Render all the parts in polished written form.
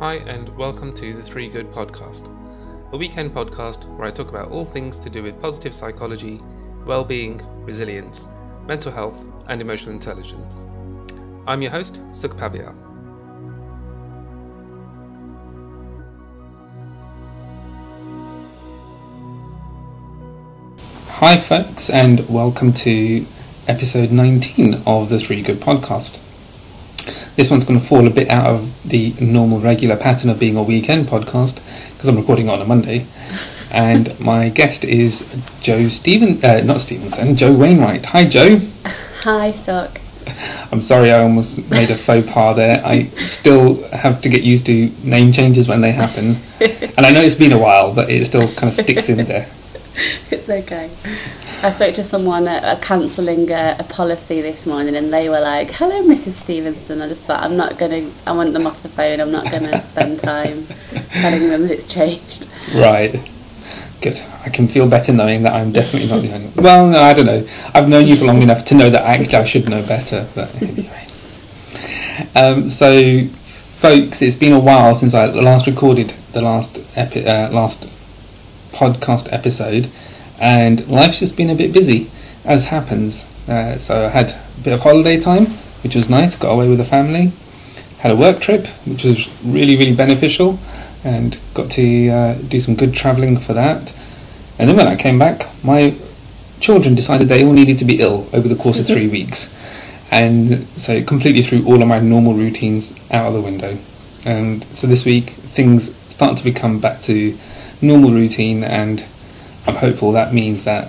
Hi and welcome to The Three Good Podcast, a weekend podcast where I talk about all things to do with positive psychology, well-being, resilience, mental health and emotional intelligence. I'm your host, Sukh Pabial. Hi folks and welcome to episode 19 of The Three Good Podcast. This one's going to fall a bit out of the normal regular pattern of being a weekend podcast because I'm recording on a Monday, and my guest is Joe Wainwright. Hi, Joe. Hi, Sukh. I'm sorry, I almost made a faux pas there. I still have to get used to name changes when they happen, and I know it's been a while, but it still kind of sticks in there. It's okay. I spoke to someone cancelling a policy this morning, and they were like, "Hello, Mrs. Stevenson." I just thought, I want them off the phone. I'm not gonna spend time telling them that it's changed. Right. Good. I can feel better knowing that I'm definitely not the only one. Well, no, I don't know. I've known you for long enough to know that actually I should know better. But anyway. So, folks, it's been a while since I last recorded the last podcast episode. And life's just been a bit busy, as happens. So I had a bit of holiday time, which was nice, got away with the family. Had a work trip, which was really, really beneficial, and got to do some good travelling for that. And then when I came back, my children decided they all needed to be ill over the course of 3 weeks. And so it completely threw all of my normal routines out of the window. And so this week, things start to become back to normal routine, and I'm hopeful that means that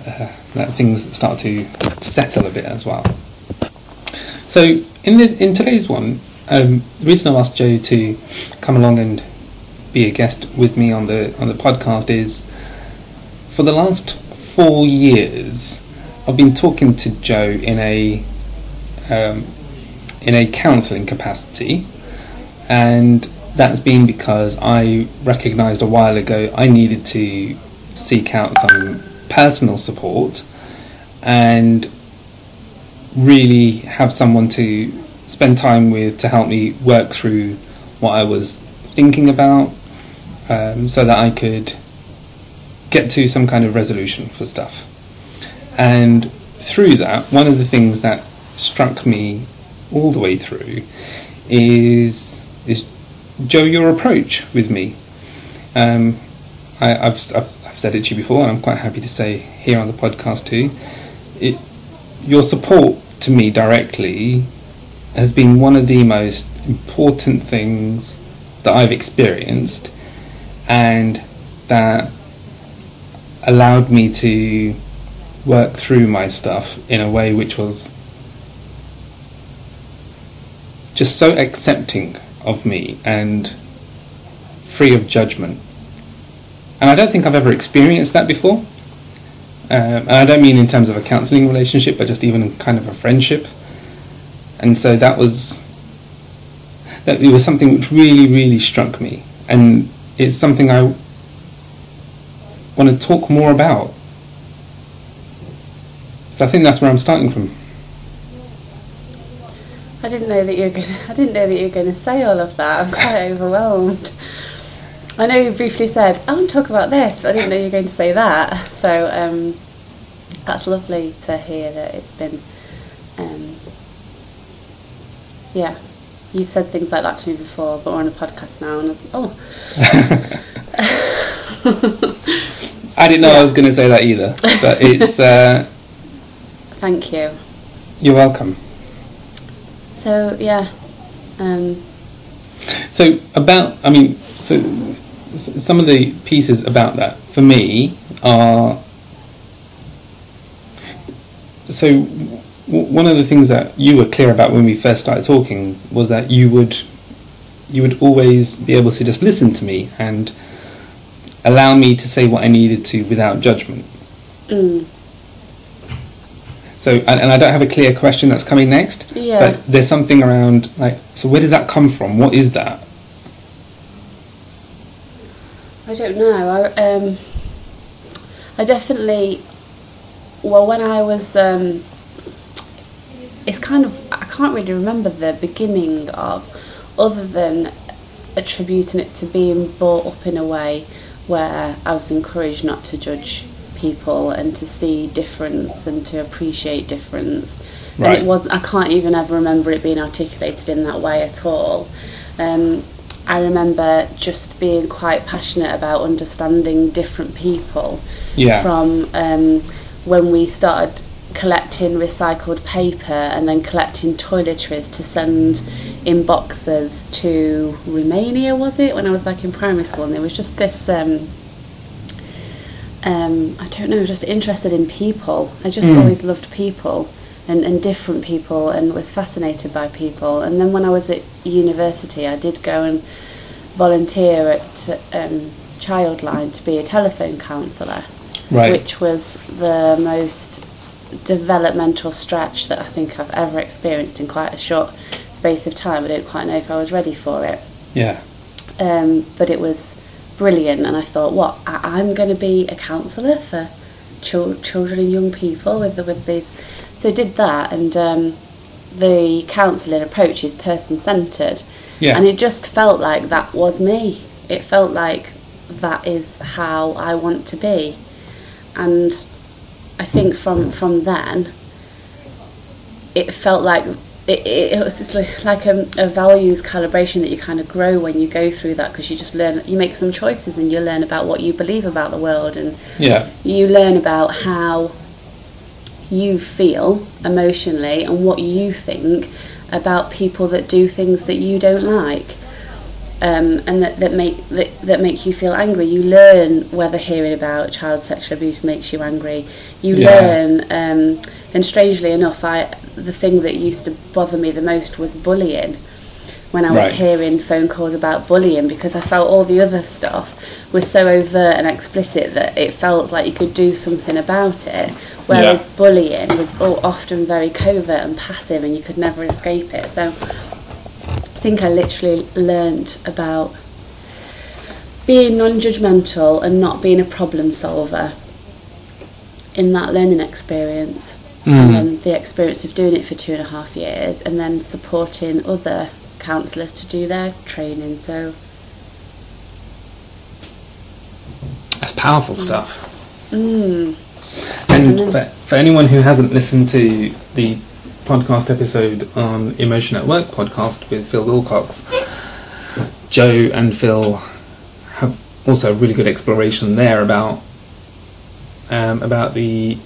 things start to settle a bit as well. So in today's one, the reason I asked Joe to come along and be a guest with me on the podcast is for the last 4 years I've been talking to Joe in a counselling capacity, and that's been because I recognised a while ago I needed to seek out some personal support and really have someone to spend time with to help me work through what I was thinking about, so that I could get to some kind of resolution for stuff. And through that, one of the things that struck me all the way through is Joe, your approach with me. I've said it to you before, and I'm quite happy to say here on the podcast too, your support to me directly has been one of the most important things that I've experienced, and that allowed me to work through my stuff in a way which was just so accepting of me and free of judgment. And I don't think I've ever experienced that before. And I don't mean in terms of a counselling relationship, but just even kind of a friendship. And so it was something which really, really struck me. And it's something I want to talk more about. So I think that's where I'm starting from. I didn't know that you were going to say all of that. I'm quite overwhelmed. I know you briefly said, I want to talk about this. I didn't know you were going to say that. So that's lovely to hear that it's been... yeah, you've said things like that to me before, but we're on a podcast now, and I was I didn't know I was going to say that either, but it's... Thank you. You're welcome. So, yeah. So some of the pieces about that for me are... So one of the things that you were clear about when we first started talking was that you would always be able to just listen to me and allow me to say what I needed to without judgment. Mm. So, and I don't have a clear question that's coming next, but there's something around, like, so where does that come from? What is that? I don't know. I definitely... Well, when I was... it's kind of... I can't really remember the beginning of, other than attributing it to being brought up in a way where I was encouraged not to judge people and to see difference and to appreciate difference. Right. And it wasn't, I can't even ever remember it being articulated in that way at all. I remember just being quite passionate about understanding different people. Yeah. From when we started collecting recycled paper and then collecting toiletries to send in boxes to Romania, was it, when I was back in primary school, and there was just this I don't know, just interested in people. I just always loved people and different people, and was fascinated by people. And then when I was at university, I did go and volunteer at Childline to be a telephone counsellor, right, which was the most developmental stretch that I think I've ever experienced in quite a short space of time. I don't quite know if I was ready for it. Yeah. But it was brilliant, and I thought, what, I'm going to be a counsellor for children and young people with these. So I did that, and the counselling approach is person-centred. Yeah. And it just felt like that was me. It felt like that is how I want to be. And I think from then, it felt like it was just like a values calibration that you kind of grow when you go through that, because you just learn, you make some choices and you learn about what you believe about the world, and yeah, you learn about how you feel emotionally and what you think about people that do things that you don't like. And that make you feel angry. You learn whether hearing about child sexual abuse makes you angry. You learn, and strangely enough, the thing that used to bother me the most was bullying. When I was right. hearing phone calls about bullying, because I felt all the other stuff was so overt and explicit that it felt like you could do something about it, whereas bullying was often very covert and passive, and you could never escape it. So I think I literally learnt about being non-judgmental and not being a problem solver in that learning experience, and then the experience of doing it for 2.5 years, and then supporting other counsellors to do their training. So that's powerful stuff. And for anyone who hasn't listened to the podcast episode on Emotion at Work podcast with Phil Wilcox, Joe and Phil have also a really good exploration there about the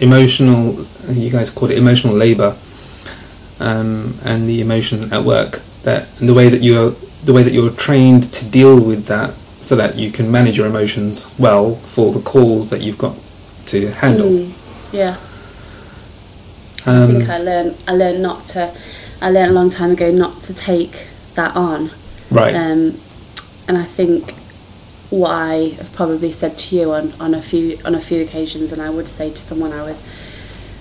emotional, you guys called it emotional labour, and the emotion at work, that and the way that you're trained to deal with that, so that you can manage your emotions well for the calls that you've got to handle. I think I learned not to. I learned a long time ago not to take that on. Right. And I think what I have probably said to you on a few occasions, and I would say to someone I was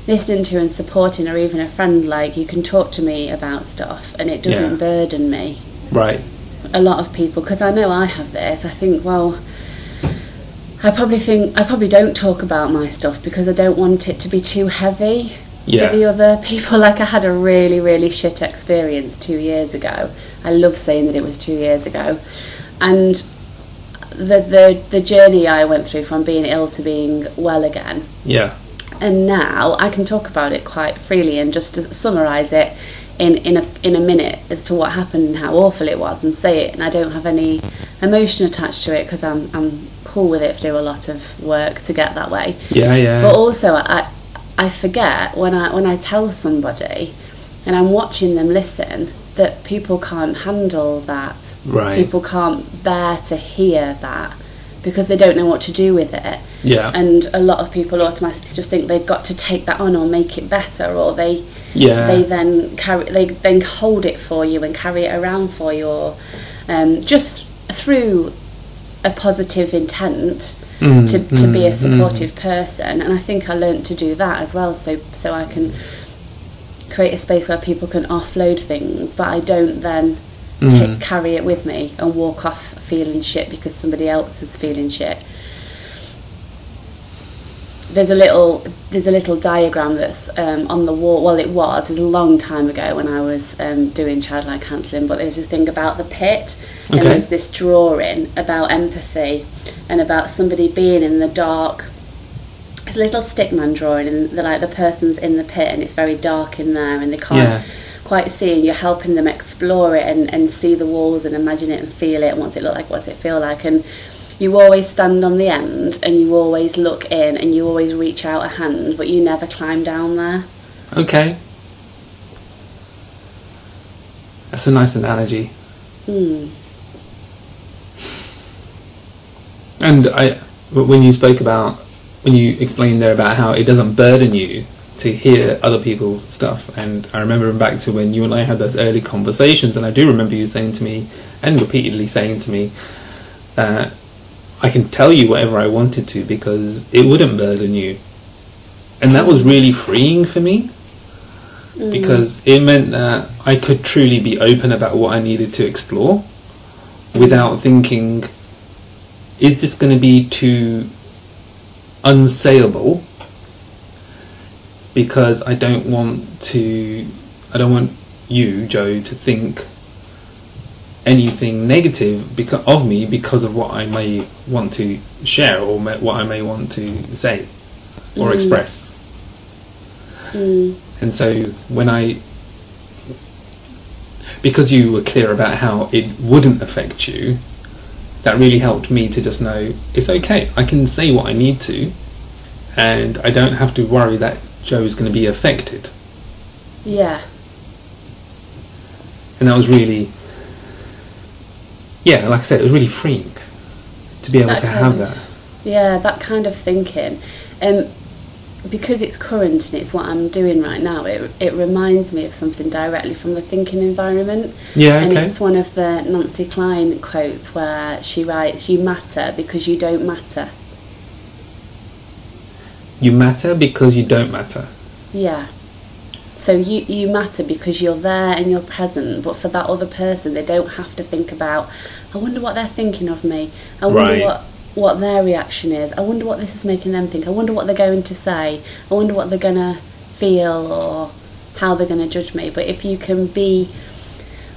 listening to and supporting, or even a friend, like, you can talk to me about stuff, and it doesn't burden me. Right. A lot of people, because I know I have this. I think, well, I probably don't talk about my stuff because I don't want it to be too heavy. Yeah. For the other people. Like, I had a really, really shit experience 2 years ago. I love saying that it was 2 years ago. And the journey I went through from being ill to being well again. Yeah. And now I can talk about it quite freely and just summarise it in a minute as to what happened and how awful it was, and say it, and I don't have any emotion attached to it because I'm cool with it through a lot of work to get that way. Yeah, yeah. But also I forget when I tell somebody, and I'm watching them listen, that people can't handle that. Right. People can't bear to hear that because they don't know what to do with it. Yeah. And a lot of people automatically just think they've got to take that on or make it better, or they then hold it for you and carry it around for you, or just through a positive intent. To be a supportive person. And I think I learnt to do that as well, so I can create a space where people can offload things, but I don't then carry it with me and walk off feeling shit because somebody else is feeling shit. there's a little diagram that's on the wall. Well, it was a long time ago when I was doing Childline counselling, but there's a thing about the pit, okay. And there's this drawing about empathy and about somebody being in the dark. It's a little stickman drawing, and the person's in the pit, and it's very dark in there, and they can't quite see, and you're helping them explore it and see the walls and imagine it and feel it, and what's it look like, what's it feel like, and you always stand on the end, and you always look in, and you always reach out a hand, but you never climb down there. Okay. That's a nice analogy. Mm. And when you spoke about, when you explained there about how it doesn't burden you to hear other people's stuff, and I remember back to when you and I had those early conversations, and I do remember you saying to me, and repeatedly saying to me, I can tell you whatever I wanted to because it wouldn't burden you. And that was really freeing for me, because it meant that I could truly be open about what I needed to explore without thinking, is this going to be too unsayable? Because I don't want you, Joe, to think anything negative of me because of what I may want to share or what I may want to say or express. And so because you were clear about how it wouldn't affect you, that really helped me to just know it's okay, I can say what I need to, and I don't have to worry that Joe is going to be affected. Yeah. And that was really... yeah, like I said, it was really freeing to be able to have that. Yeah, that kind of thinking. Because it's current and it's what I'm doing right now, it reminds me of something directly from the thinking environment. Yeah, okay. And it's one of the Nancy Klein quotes where she writes, "You matter because you don't matter." You matter because you don't matter. Yeah. So you matter because you're there and you're present, but for that other person, they don't have to think about, I wonder what they're thinking of me, I wonder what their reaction is, I wonder what this is making them think, I wonder what they're going to say, I wonder what they're going to feel or how they're going to judge me. But if you can be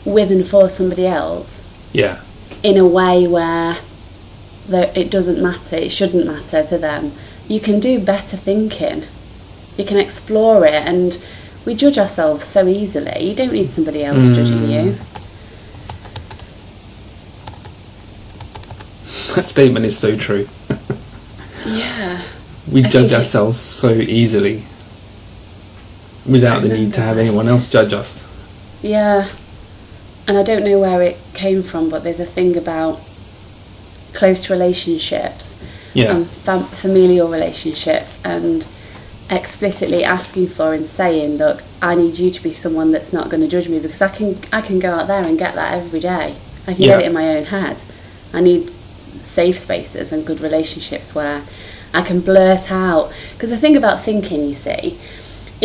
with and for somebody else, yeah, in a way where it doesn't matter, it shouldn't matter to them, you can do better thinking, you can explore it, and... we judge ourselves so easily. You don't need somebody else judging you. That statement is so true. Yeah. We judge ourselves so easily without the need to have anyone else judge us. Yeah. And I don't know where it came from, but there's a thing about close relationships and familial relationships, and explicitly asking for and saying, look, I need you to be someone that's not going to judge me, because I can go out there and get that every day. I can get it in my own head. I need safe spaces and good relationships where I can blurt out, because the thing about thinking, you see,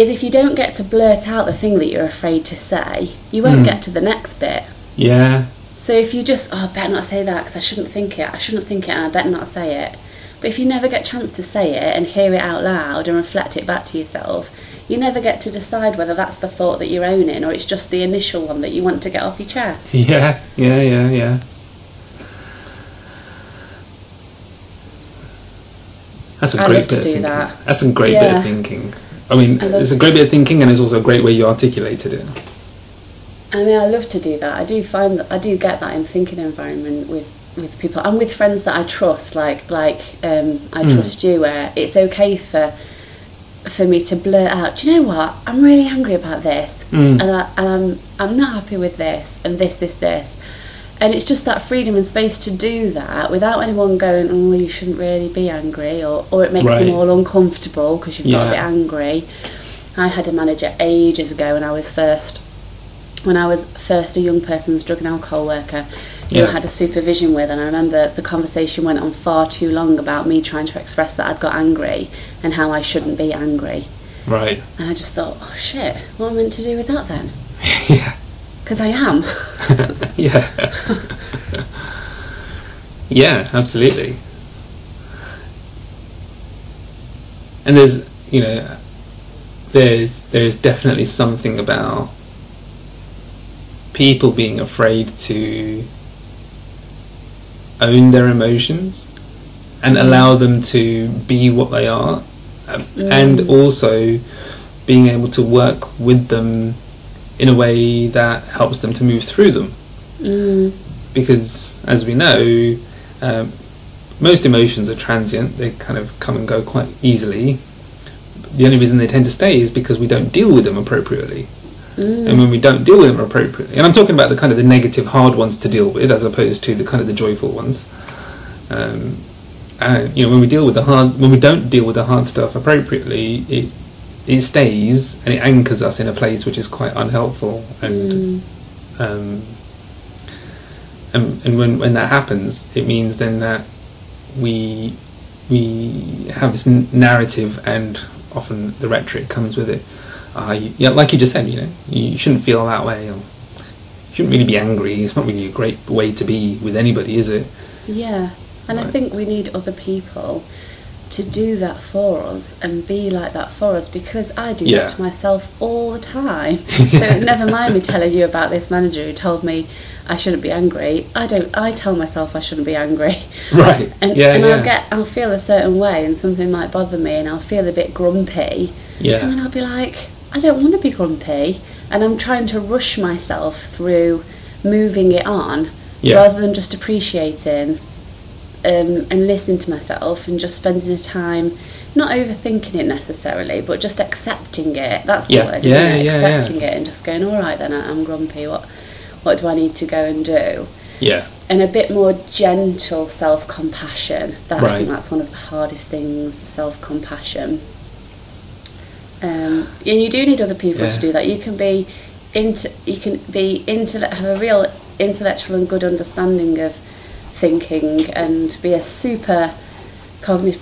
is if you don't get to blurt out the thing that you're afraid to say, you won't get to the next bit. Yeah. So if you just, I better not say that because I shouldn't think it and I better not say it. But if you never get a chance to say it and hear it out loud and reflect it back to yourself, you never get to decide whether that's the thought that you're owning or it's just the initial one that you want to get off your chest. Yeah. That's a great bit of thinking. That's a great bit of thinking. I mean, it's a great bit of thinking, and it's also a great way you articulated it. I mean, I love to do that. I do find that I do get that in thinking environment with people and with friends that I trust, like I trust you, where it's okay for me to blurt out, do you know what, I'm really angry about this, and I'm not happy with this, and this, and it's just that freedom and space to do that without anyone going, oh, you shouldn't really be angry, or it makes them all uncomfortable because you've got to be angry. I had a manager ages ago when I was first a young person's drug and alcohol worker who I had a supervision with, and I remember the conversation went on far too long about me trying to express that I'd got angry and how I shouldn't be angry. Right. And I just thought, oh shit, what am I meant to do with that then? Yeah. Because I am. Yeah. Yeah, absolutely. And there's definitely something about people being afraid to own their emotions and allow them to be what they are, and also being able to work with them in a way that helps them to move through them. Because, as we know, most emotions are transient. They kind of come and go quite easily. The only reason they tend to stay is because we don't deal with them appropriately. And when we don't deal with them appropriately, and I'm talking about the kind of the negative, hard ones to deal with, as opposed to the kind of the joyful ones. And when we deal with the hard, when we don't deal with the hard stuff appropriately, it stays and it anchors us in a place which is quite unhelpful. And when that happens, it means then that we have this narrative, and often the rhetoric comes with it. Like you just said, you shouldn't feel that way, or you shouldn't really be angry. It's not really a great way to be with anybody, is it? Yeah, and I think we need other people to do that for us and be like that for us, because I do that to myself all the time. So never mind me telling you about this manager who told me I shouldn't be angry. I tell myself I shouldn't be angry. Right. I'll feel a certain way, and something might bother me, and I'll feel a bit grumpy. Yeah. And then I'll be like, I don't want to be grumpy, and I'm trying to rush myself through moving it on, rather than just appreciating and listening to myself and just spending the time not overthinking it necessarily, but just accepting it. That's the word, isn't it? Accepting it and just going, all right then, I'm grumpy, what do I need to go and do? Yeah. And a bit more gentle self-compassion. I think that's one of the hardest things, self-compassion. And you do need other people to do that. You can be have a real intellectual and good understanding of thinking and be a super cognitive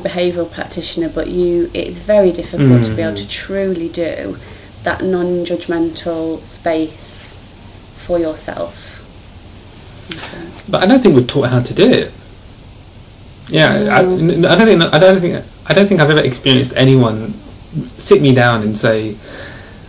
behavioural practitioner, but it's very difficult to be able to truly do that non-judgmental space for yourself. But I don't think we're taught how to do it. I don't think I've ever experienced anyone sit me down and say,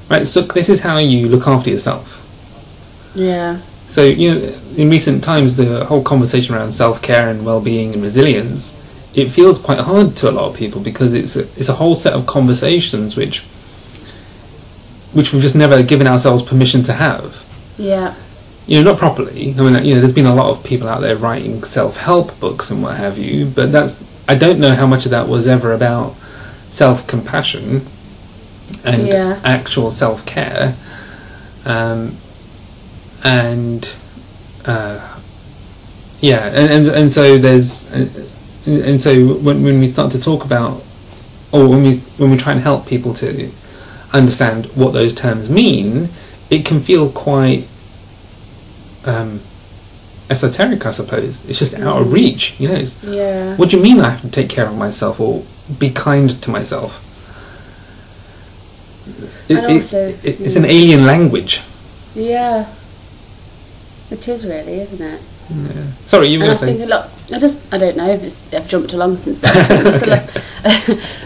right, Sukh, this is how you look after yourself. Yeah. So, in recent times, the whole conversation around self-care and well-being and resilience, it feels quite hard to a lot of people, because it's a whole set of conversations which we've just never given ourselves permission to have. Yeah. Not properly. I mean, there's been a lot of people out there writing self-help books and what have you, but I don't know how much of that was ever about self-compassion and actual self-care. So when we start to talk about, or when we try and help people to understand what those terms mean, it can feel quite esoteric, I suppose. It's just out of reach, What do you mean I have to take care of myself or be kind to myself? It's an alien language. Yeah. It is really, isn't it? Yeah. Sorry, you were saying. I think a lot. I don't know. I've jumped along since then.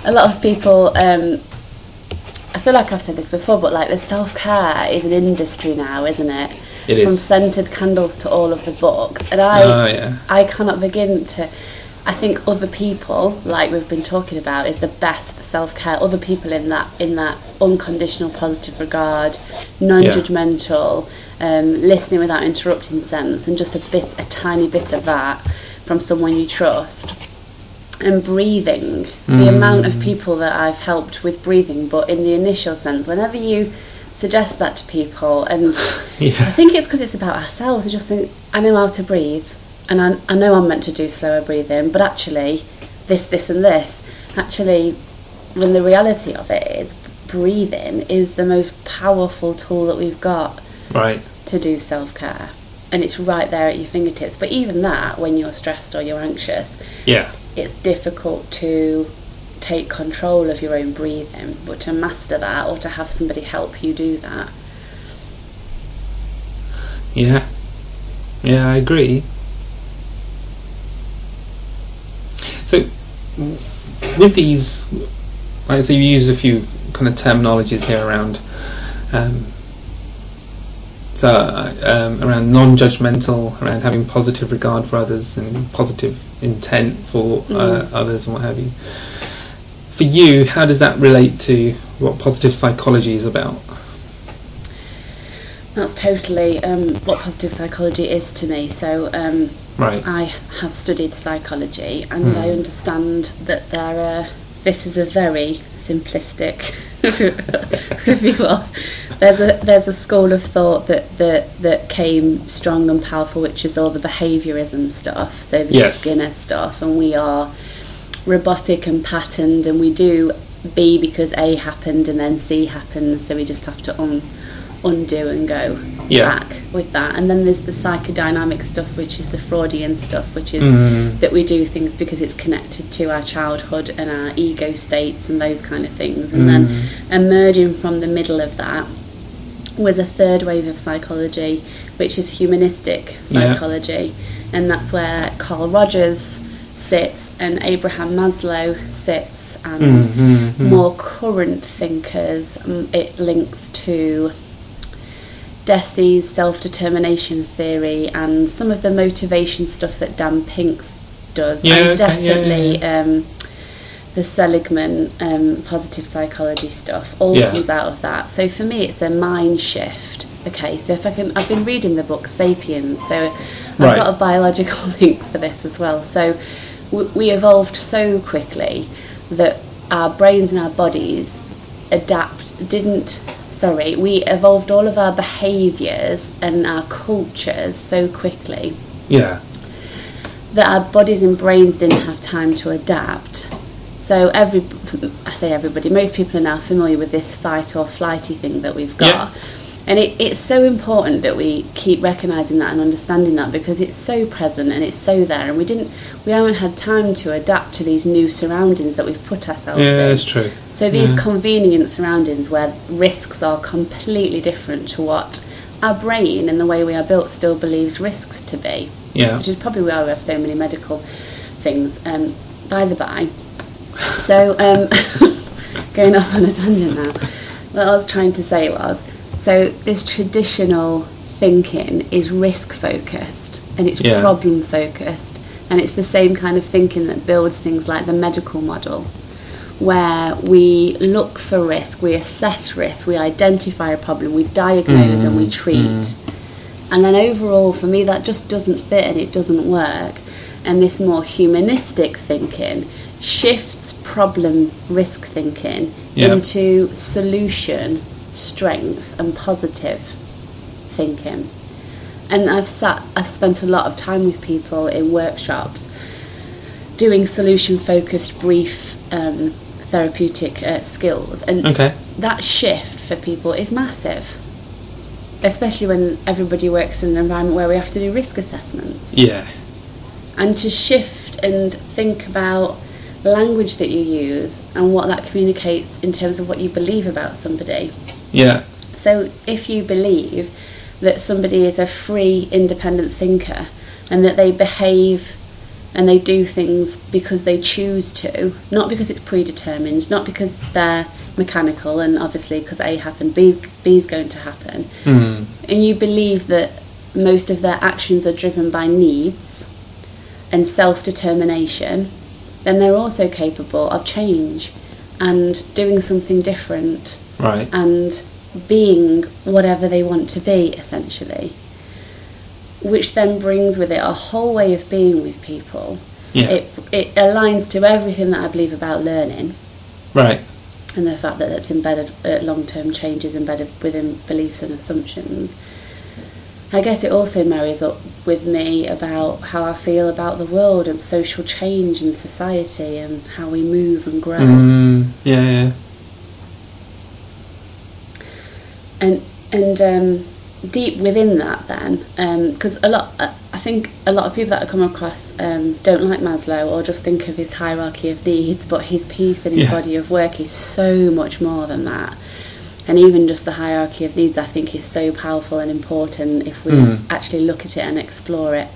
A lot of people. I feel like I've said this before, but like the self-care is an industry now, isn't it? It From is. Scented candles to all of the books, and I cannot begin to. I think other people, like we've been talking about, is the best self-care. Other people in that unconditional positive regard, non-judgmental. Listening without interrupting sense, and just a tiny bit of that from someone you trust, and breathing. The amount of people that I've helped with breathing, but in the initial sense, whenever you suggest that to people, and I think it's because it's about ourselves. We just think, I know how to breathe, and I know I'm meant to do slower breathing, but actually this and this. Actually, when the reality of it is, breathing is the most powerful tool that we've got. Right. To do self-care, and it's right there at your fingertips. But even that, when you're stressed or you're anxious, it's difficult to take control of your own breathing, but to master that, or to have somebody help you do that. I agree. So with these, right, so you use a few kind of terminologies here around around non-judgmental, around having positive regard for others and positive intent for others and what have you. For you, how does that relate to what positive psychology is about? That's totally what positive psychology is to me. So right. I have studied psychology, and I understand that there are... This is a very simplistic review of. There's a school of thought that came strong and powerful, which is all the behaviourism stuff, so the Skinner stuff, and we are robotic and patterned, and we do B because A happened and then C happened, so we just have to undo and go back with that. And then there's the psychodynamic stuff, which is the Freudian stuff, which is that we do things because it's connected to our childhood and our ego states and those kind of things. And then emerging from the middle of that was a third wave of psychology, which is humanistic psychology. And that's where Carl Rogers sits and Abraham Maslow sits, and more current thinkers. It links to Desi's self-determination theory and some of the motivation stuff that Dan Pink's does, and definitely the Seligman positive psychology stuff all comes out of that. So for me, it's a mind shift. Okay, so if I can, I've been reading the book Sapiens, so I've got a biological link for this as well. So we evolved so quickly that our brains and our bodies we evolved all of our behaviours and our cultures so quickly that our bodies and brains didn't have time to adapt. So most people are now familiar with this fight or flighty thing that we've got. And it's so important that we keep recognising that and understanding that, because it's so present and it's so there, and we haven't had time to adapt to these new surroundings that we've put ourselves in. Yeah, that's true. So these convenient surroundings where risks are completely different to what our brain and the way we are built still believes risks to be. Yeah. Which is probably why we have so many medical things, by the by. So, going off on a tangent now. What I was trying to say was, so this traditional thinking is risk-focused and it's problem-focused, and it's the same kind of thinking that builds things like the medical model, where we look for risk, we assess risk, we identify a problem, we diagnose and we treat. And then overall, for me, that just doesn't fit and it doesn't work. And this more humanistic thinking shifts problem-risk thinking into solution, strength and positive thinking. And I've spent a lot of time with people in workshops doing solution focused brief therapeutic skills, and that shift for people is massive, especially when everybody works in an environment where we have to do risk assessments, and to shift and think about language that you use and what that communicates in terms of what you believe about somebody. So if you believe that somebody is a free, independent thinker and that they behave and they do things because they choose to, not because it's predetermined, not because they're mechanical and obviously because A happened, B's going to happen, and you believe that most of their actions are driven by needs and self-determination, then they're also capable of change and doing something different and being whatever they want to be, essentially, which then brings with it a whole way of being with people. It aligns to everything that I believe about learning, and the fact that that's embedded, long-term change is embedded within beliefs and assumptions. I guess it also marries up with me about how I feel about the world and social change and society and how we move and grow. And deep within that then, because I think a lot of people that I come across don't like Maslow or just think of his hierarchy of needs, but his piece and his body of work is so much more than that. And even just the hierarchy of needs, I think, is so powerful and important if we actually look at it and explore it,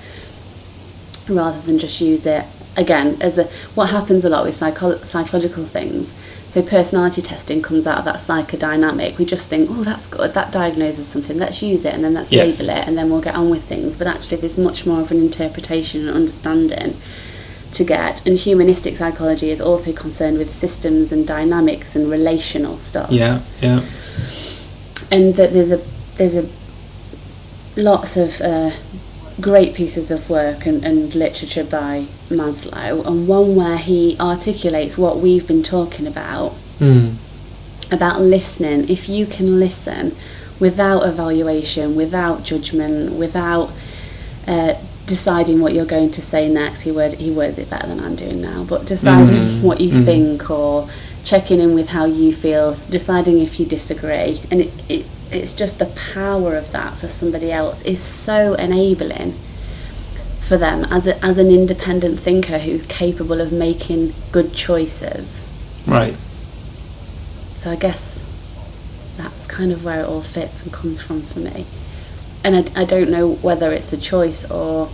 rather than just use it again, as what happens a lot with psychological things. So personality testing comes out of that psychodynamic. We just think, oh, that's good, that diagnoses something, let's use it, and then let's label it, and then we'll get on with things. But actually there's much more of an interpretation and understanding to get. And humanistic psychology is also concerned with systems and dynamics and relational stuff. And that there's lots of great pieces of work and literature by Maslow, and one where he articulates what we've been talking about listening. If you can listen without evaluation, without judgment, without deciding what you're going to say next, he words it better than I'm doing now, but deciding what you think, or checking in with how you feel, deciding if you disagree, and it's just the power of that for somebody else is so enabling for them as an independent thinker who's capable of making good choices. Right. So I guess that's kind of where it all fits and comes from for me. And I don't know whether it's a choice, or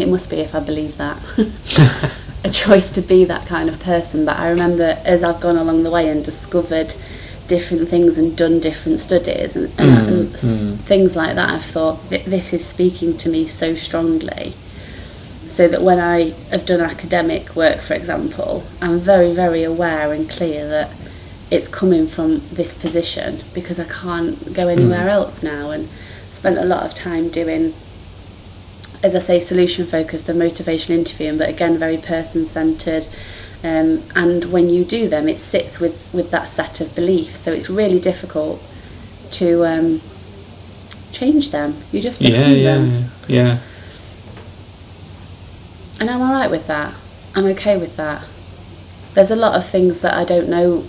it must be, if I believe that, a choice to be that kind of person. But I remember as I've gone along the way and discovered different things and done different studies and things like that, I've thought, this is speaking to me so strongly. So that when I have done academic work, for example, I'm very, very aware and clear that it's coming from this position, because I can't go anywhere else now. And spent a lot of time doing, as I say, solution focused and motivational interviewing, but again, very person centred. And when you do them, it sits with that set of beliefs. So it's really difficult to change them. You just become them. Yeah. And I'm all right with that. I'm okay with that. There's a lot of things that I don't know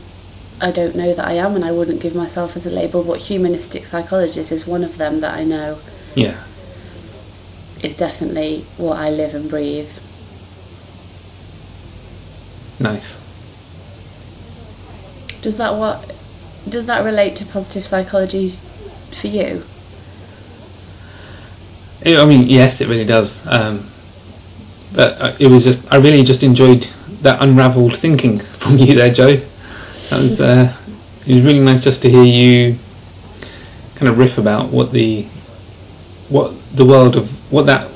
that I am, and I wouldn't give myself as a label, but humanistic psychologist is one of them that I know. Yeah. It's definitely what I live and breathe. Nice. Does that relate to positive psychology for you? I mean, yes, it really does. But it was just, I really just enjoyed that unravelled thinking from you there, Joe. That was it was really nice just to hear you kind of riff about what that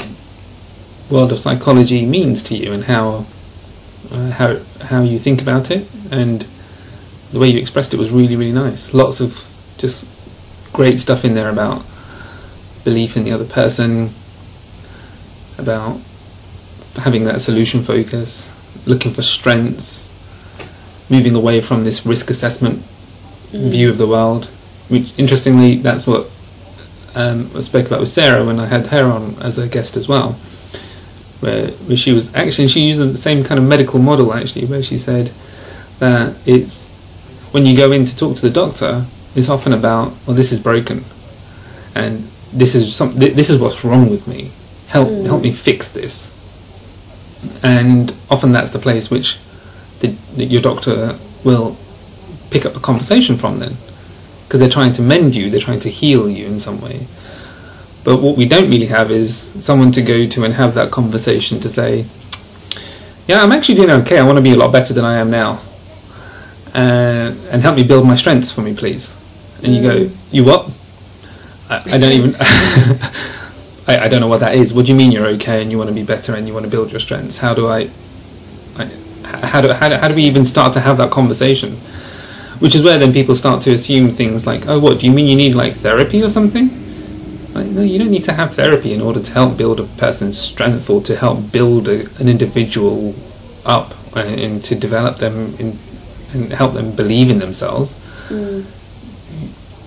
world of psychology means to you, and how you think about it, and the way you expressed it was really, really nice. Lots of just great stuff in there about belief in the other person, about having that solution focus, looking for strengths, moving away from this risk assessment view of the world, which, interestingly, that's what I spoke about with Sarah when I had her on as a guest as well, where she was actually, she used the same kind of medical model actually, where she said that it's when you go in to talk to the doctor, it's often about, well, this is broken, and this is what's wrong with me, help me fix this. And often that's the place which your doctor will pick up the conversation from then, because they're trying to mend you, they're trying to heal you in some way. But what we don't really have is someone to go to and have that conversation to say, yeah, I'm actually doing okay, I want to be a lot better than I am now. And help me build my strengths for me, please. And you go, you what? I don't even... I don't know what that is. What do you mean you're okay and you want to be better and you want to build your strengths? How do we even start to have that conversation? Which is where then people start to assume things like, oh, what, do you mean you need, like, therapy or something? Like, no, you don't need to have therapy in order to help build a person's strength, or to help build an individual up and to develop them and help them believe in themselves.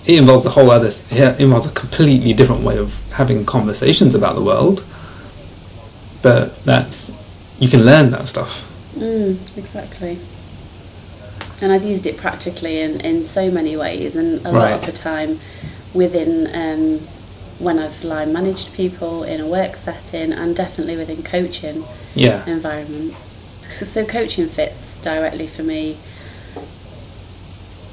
It involves a completely different way of having conversations about the world. But you can learn that stuff. Exactly. And I've used it practically in so many ways, and a lot of the time within... when I've line managed people in a work setting, and definitely within coaching environments. So coaching fits directly for me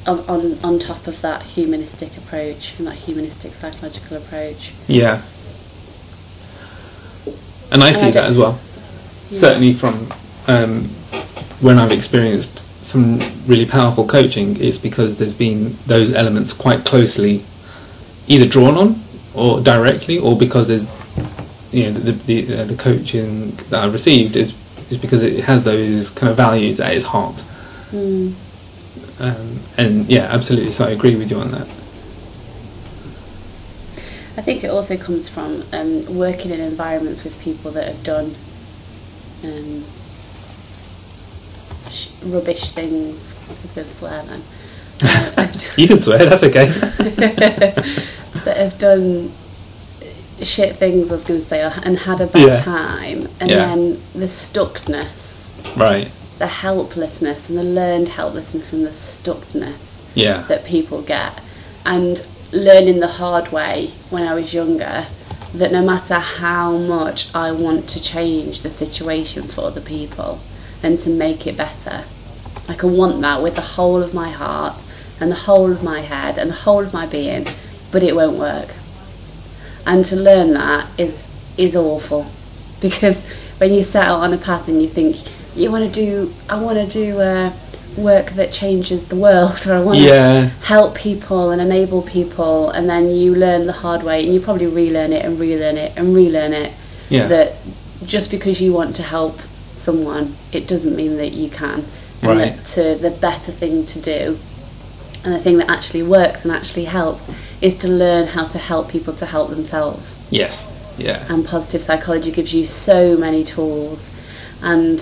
on top of that humanistic approach and that humanistic psychological approach. Yeah. And I see that as well. certainly from when I've experienced some really powerful coaching, it's because there's been those elements quite closely either drawn on or directly, or because there's, you know, the coaching that I've received is because it has those kind of values at its heart. Mm. And yeah, absolutely, so I agree with you on that. I think it also comes from working in environments with people that have done rubbish things. I was going to swear then. You can swear, that's okay. That have done shit things, I was going to say, and had a bad time. And then the stuckness. Right. The helplessness and the learned helplessness and the stuckness that people get. And learning the hard way when I was younger that no matter how much I want to change the situation for other people and to make it better, I can want that with the whole of my heart and the whole of my head and the whole of my being, but it won't work. And to learn that is awful, because when you set out on a path and you think you want to do, I want to do work that changes the world, or I want to help people and enable people, and then you learn the hard way, and you probably relearn it and relearn it and relearn it, that just because you want to help someone, it doesn't mean that you can. And that the better thing to do, and the thing that actually works and actually helps, is to learn how to help people to help themselves. Yes. Yeah. And positive psychology gives you so many tools and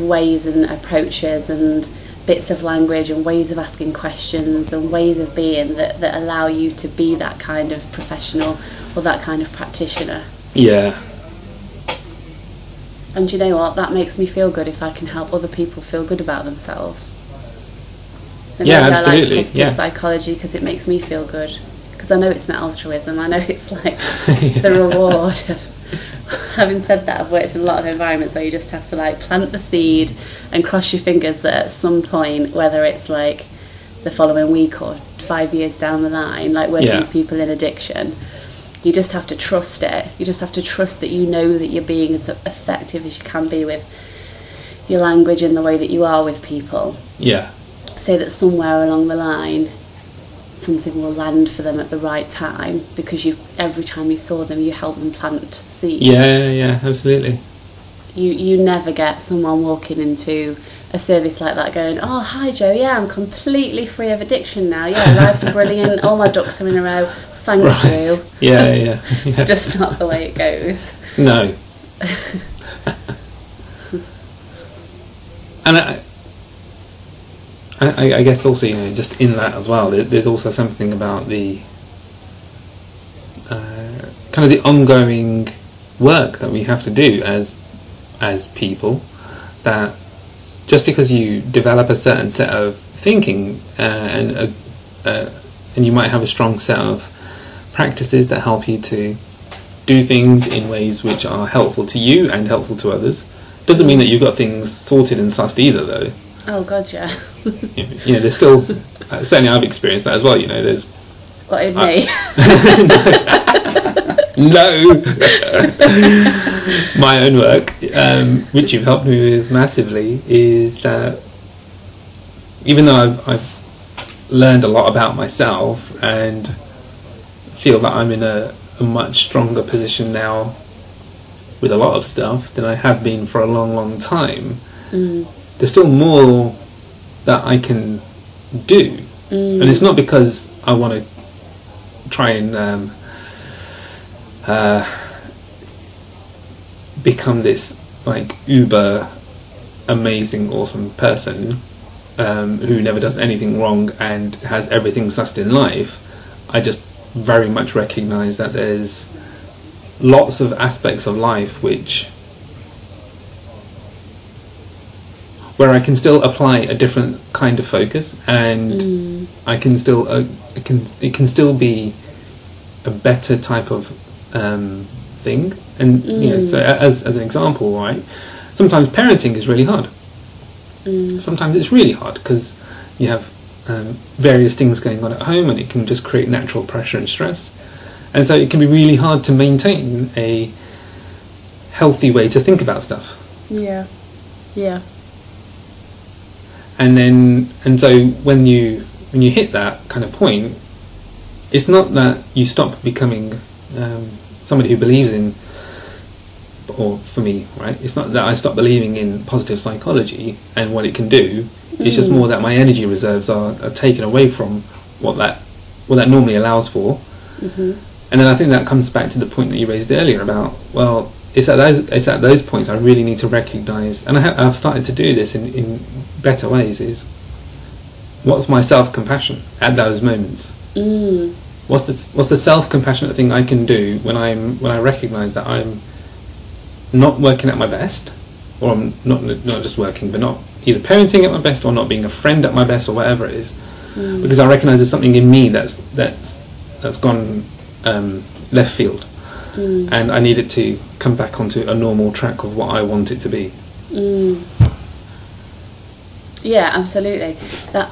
ways and approaches and bits of language and ways of asking questions and ways of being that allow you to be that kind of professional or that kind of practitioner. Yeah. And you know what? That makes me feel good if I can help other people feel good about themselves. So yeah, absolutely. I like positive psychology because it makes me feel good. Because I know it's not altruism. I know it's like the reward of... Having said that, I've worked in a lot of environments where you just have to like plant the seed and cross your fingers that at some point, whether it's like the following week or 5 years down the line, like working with people in addiction, you just have to trust it. You just have to trust that you know that you're being as effective as you can be with your language and the way that you are with people. Yeah. So that somewhere along the line, something will land for them at the right time, because you every time you saw them, you helped them plant seeds. Yeah, absolutely. You never get someone walking into a service like that going, "Oh, hi Joe, yeah, I'm completely free of addiction now. Yeah, life's brilliant. All my ducks are in a row. Thank you." Yeah. It's just not the way it goes. No. And I guess also, you know, just in that as well, there's also something about the kind of the ongoing work that we have to do as people, that just because you develop a certain set of thinking and you might have a strong set of practices that help you to do things in ways which are helpful to you and helpful to others, doesn't mean that you've got things sorted and sussed either, though. Oh God, yeah. You know, there's still certainly I've experienced that as well. You know, there's what in me. No, my own work, which you've helped me with massively, is that even though I've learned a lot about myself and feel that I'm in a much stronger position now with a lot of stuff than I have been for a long, long time. Mm. There's still more that I can do. Mm. And it's not because I want to try and become this like uber amazing awesome person who never does anything wrong and has everything sussed in life. I just very much recognise that there's lots of aspects of life which where I can still apply a different kind of focus, and I can still it can still be a better type of thing. And you know, so as an example, right? Sometimes parenting is really hard. Mm. Sometimes it's really hard because you have various things going on at home, and it can just create natural pressure and stress. And so it can be really hard to maintain a healthy way to think about stuff. Yeah, yeah. And then, and so when you hit that kind of point, it's not that you stop becoming somebody who believes in, or for me, right? It's not that I stop believing in positive psychology and what it can do. Mm. It's just more that my energy reserves are taken away from what that normally allows for. Mm-hmm. And then I think that comes back to the point that you raised earlier about, well, it's at those points I really need to recognise, and I've started to do this in better ways, is what's my self-compassion at those moments? Mm. What's the self-compassionate thing I can do when I recognise that I'm not working at my best, or I'm not just working, but not either parenting at my best or not being a friend at my best or whatever it is, because I recognise there's something in me that's gone left field, and I need it to come back onto a normal track of what I want it to be. Mm. Yeah, absolutely. That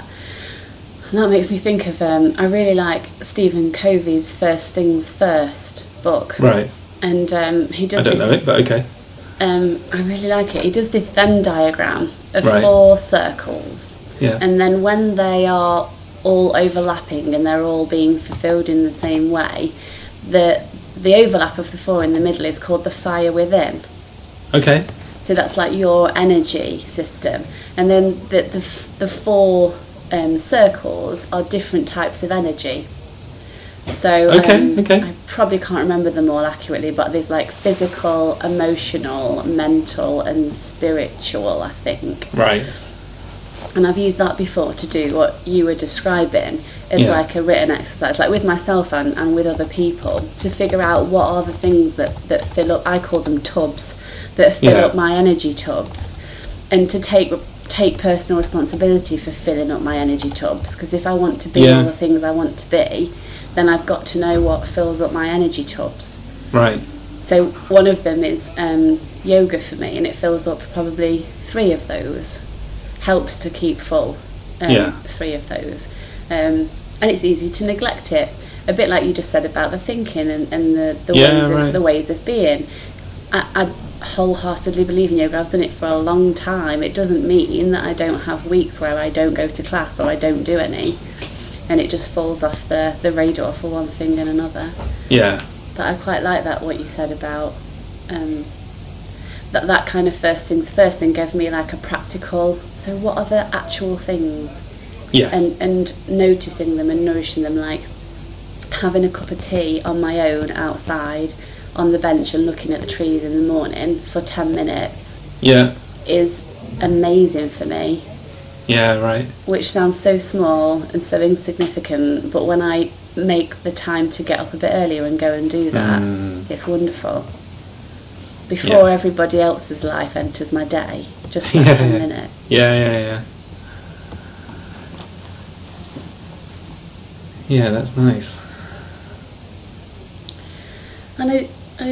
makes me think of I really like Stephen Covey's First Things First book. Right. And he does. I don't know it, but okay. I really like it. He does this Venn diagram of four circles, and then when they are all overlapping and they're all being fulfilled in the same way, the overlap of the four in the middle is called the fire within. Okay. So that's like your energy system, and then the four circles are different types of energy. So I probably can't remember them all accurately, but there's like physical, emotional, mental and spiritual, I think. Right. And I've used that before to do what you were describing as like a written exercise, like with myself and with other people, to figure out what are the things that fill up, I call them tubs, that fill up my energy tubs, and to take personal responsibility for filling up my energy tubs, because if I want to be all the things I want to be, then I've got to know what fills up my energy tubs. Right. So one of them is yoga for me, and it fills up probably three of those. Helps to keep full, three of those. And it's easy to neglect it. A bit like you just said about the thinking and the ways of being. I wholeheartedly believe in yoga. I've done it for a long time. It doesn't mean that I don't have weeks where I don't go to class or I don't do any. And it just falls off the radar for one thing and another. Yeah. But I quite like that, what you said about that kind of first things first thing gave me like a practical, so what are the actual things? Yes. And noticing them and nourishing them, like having a cup of tea on my own outside on the bench and looking at the trees in the morning for 10 minutes. Yeah. Is amazing for me. Yeah, right. Which sounds so small and so insignificant, but when I make the time to get up a bit earlier and go and do that, it's wonderful. Before everybody else's life enters my day, just that 10 minutes. Yeah, that's nice. And that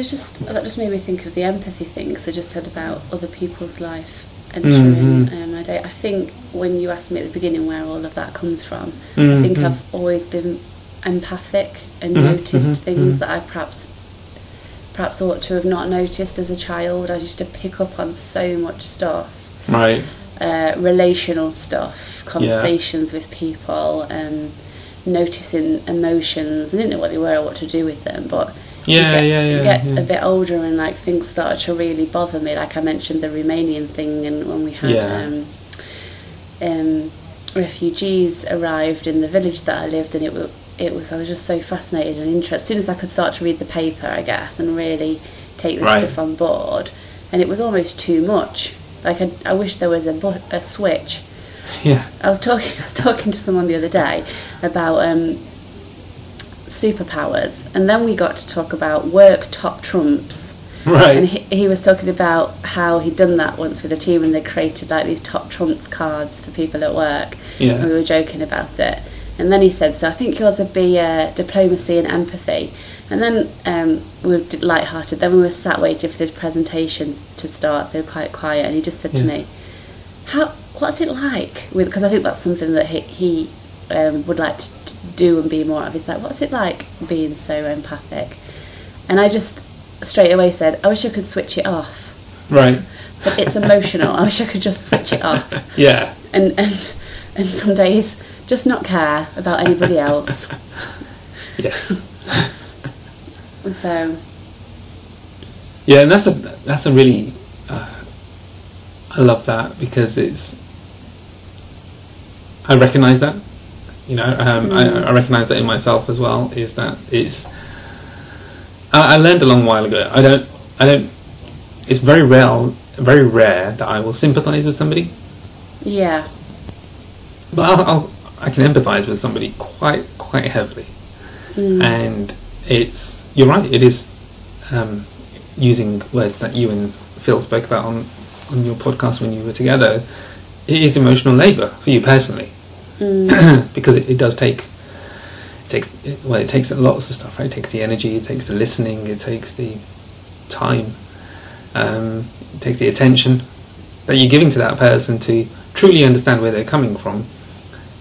just made me think of the empathy thing, because I just said about other people's life entering my day. I think when you asked me at the beginning where all of that comes from, I think I've always been empathic and noticed things that I perhaps ought to have not noticed as a child. I used to pick up on so much stuff. Right. Relational stuff, conversations with people, noticing emotions. I didn't know what they were or what to do with them, but you get a bit older and like things started to really bother me. Like I mentioned the Romanian thing, and when we had refugees arrived in the village that I lived in, I was just so fascinated and interested. As soon as I could start to read the paper, I guess, and really take this stuff on board, and it was almost too much. Like I wish there was a switch. Yeah. I was talking to someone the other day about superpowers, and then we got to talk about work top trumps. Right. And he was talking about how he'd done that once with a team, and they created like these top trumps cards for people at work. Yeah. And we were joking about it. And then he said, so I think yours would be diplomacy and empathy. And then we were light-hearted. Then we were sat waiting for this presentation to start, so quite quiet. And he just said to me, what's it like? Because I think that's something that he would like to do and be more of. He's like, what's it like being so empathic? And I just straight away said, I wish I could switch it off. Right. So it's emotional. I wish I could just switch it off. Yeah. And some days just not care about anybody else. Yes. So. Yeah, and that's a really. I love that because it's. I recognise that, you know. I recognise that in myself as well. Is that it's. I learned a long while ago. I don't. It's very rare that I will sympathise with somebody. Yeah. But I can empathise with somebody quite heavily, and it's. You're right. It is using words that you and Phil spoke about on your podcast when you were together. It is emotional labour for you personally, because it does take. It takes lots of stuff, right? It takes the energy, it takes the listening, it takes the time, it takes the attention that you're giving to that person to truly understand where they're coming from,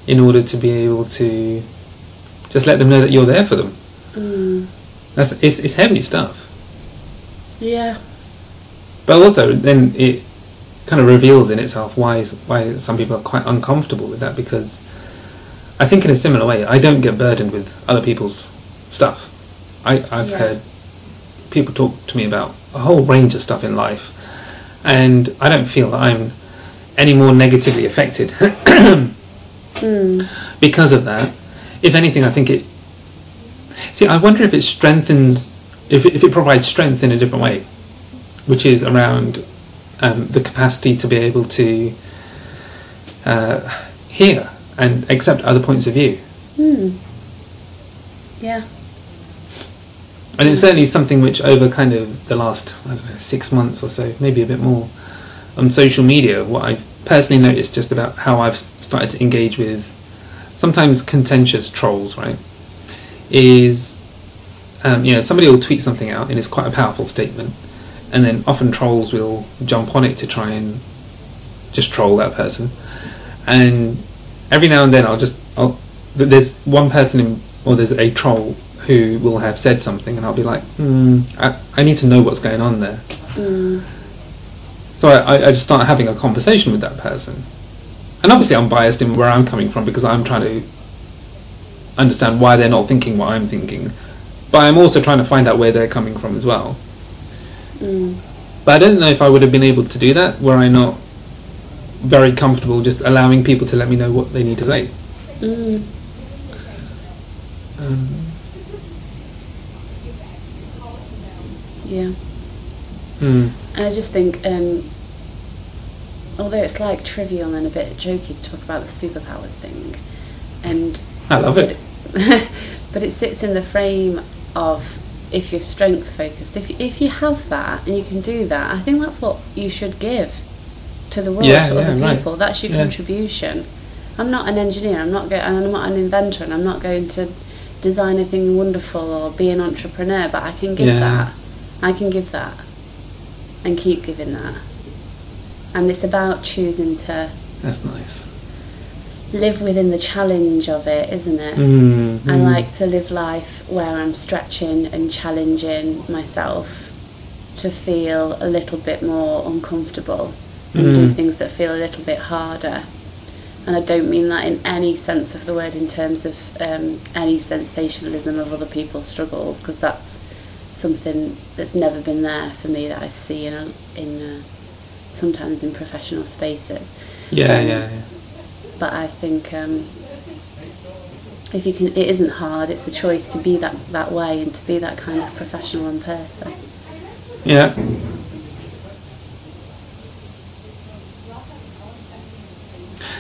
in order to be able to just let them know that you're there for them. It's heavy stuff. Yeah. But also, then it kind of reveals in itself why some people are quite uncomfortable with that, because I think in a similar way, I don't get burdened with other people's stuff. I've heard people talk to me about a whole range of stuff in life, and I don't feel that I'm any more negatively affected because of that. If anything, I think it... See, I wonder if it strengthens... If it provides strength in a different way, which is around the capacity to be able to hear and accept other points of view. Yeah. And it's certainly something which over kind of the last, 6 months or so, maybe a bit more, on social media, what I've personally noticed just about how I've started to engage with sometimes contentious trolls, right, is... somebody will tweet something out and it's quite a powerful statement, and then often trolls will jump on it to try and just troll that person. And every now and then there's one person there's a troll who will have said something, and I'll be like, I need to know what's going on there. So I just start having a conversation with that person, and obviously I'm biased in where I'm coming from because I'm trying to understand why they're not thinking what I'm thinking. But I'm also trying to find out where they're coming from as well. But I don't know if I would have been able to do that were I not very comfortable just allowing people to let me know what they need to say. Yeah. And I just think, although it's like trivial and a bit jokey to talk about the superpowers thing, and I love it. But it sits in the frame of if you're strength focused, if you have that and you can do that, I think that's what you should give to the world, to other people. Right. That's your contribution. I'm not an engineer. I'm not an inventor, and I'm not going to design anything wonderful or be an entrepreneur. But I can give that. I can give that, and keep giving that. And it's about choosing to. That's nice. Live within the challenge of it, isn't it? I like to live life where I'm stretching and challenging myself to feel a little bit more uncomfortable and do things that feel a little bit harder. And I don't mean that in any sense of the word in terms of any sensationalism of other people's struggles, because that's something that's never been there for me that I see in sometimes in professional spaces. But I think if you can, it isn't hard. It's a choice to be that way and to be that kind of professional in person. Yeah.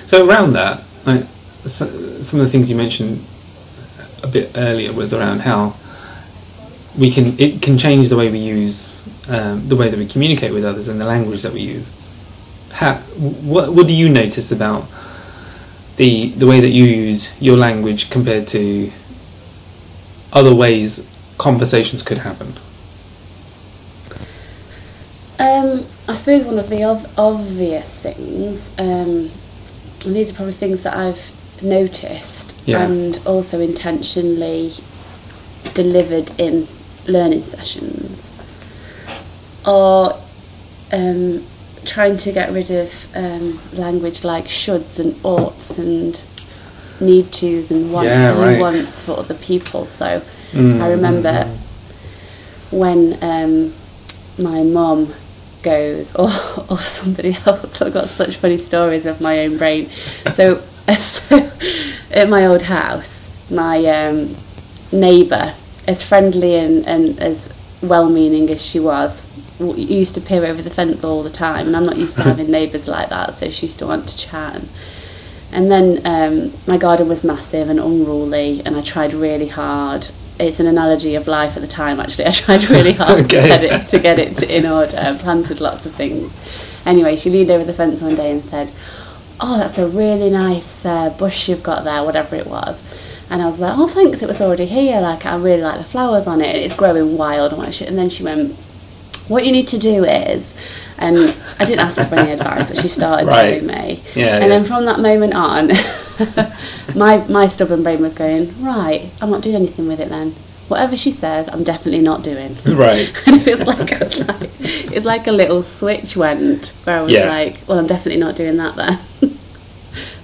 So around that, some of the things you mentioned a bit earlier was around how it can change the way we use the way that we communicate with others and the language that we use. What do you notice about the way that you use your language compared to other ways conversations could happen? I suppose one of the obvious things, and these are probably things that I've noticed and also intentionally delivered in learning sessions, are trying to get rid of language like shoulds and oughts and need tos and wants for other people. So I remember when my mum goes or somebody else, I've got such funny stories of my own brain. So at my old house, my neighbour, as friendly and as well-meaning as she was, used to peer over the fence all the time, and I'm not used to having neighbours like that, so she used to want to chat. And then my garden was massive and unruly, and I tried really hard. It's an analogy of life at the time, actually. I tried really hard to get it in order, and planted lots of things. Anyway, she leaned over the fence one day and said, "Oh, that's a really nice bush you've got there," whatever it was. And I was like, "Oh, thanks, it was already here. Like, I really like the flowers on it. It's growing wild." And then she went, "What you need to do is," and I didn't ask her for any advice, but she started telling me. Yeah, and then from that moment on, my stubborn brain was going, "Right, I'm not doing anything with it then. Whatever she says, I'm definitely not doing." Right. And it's like a little switch went where I was like, "Well, I'm definitely not doing that then."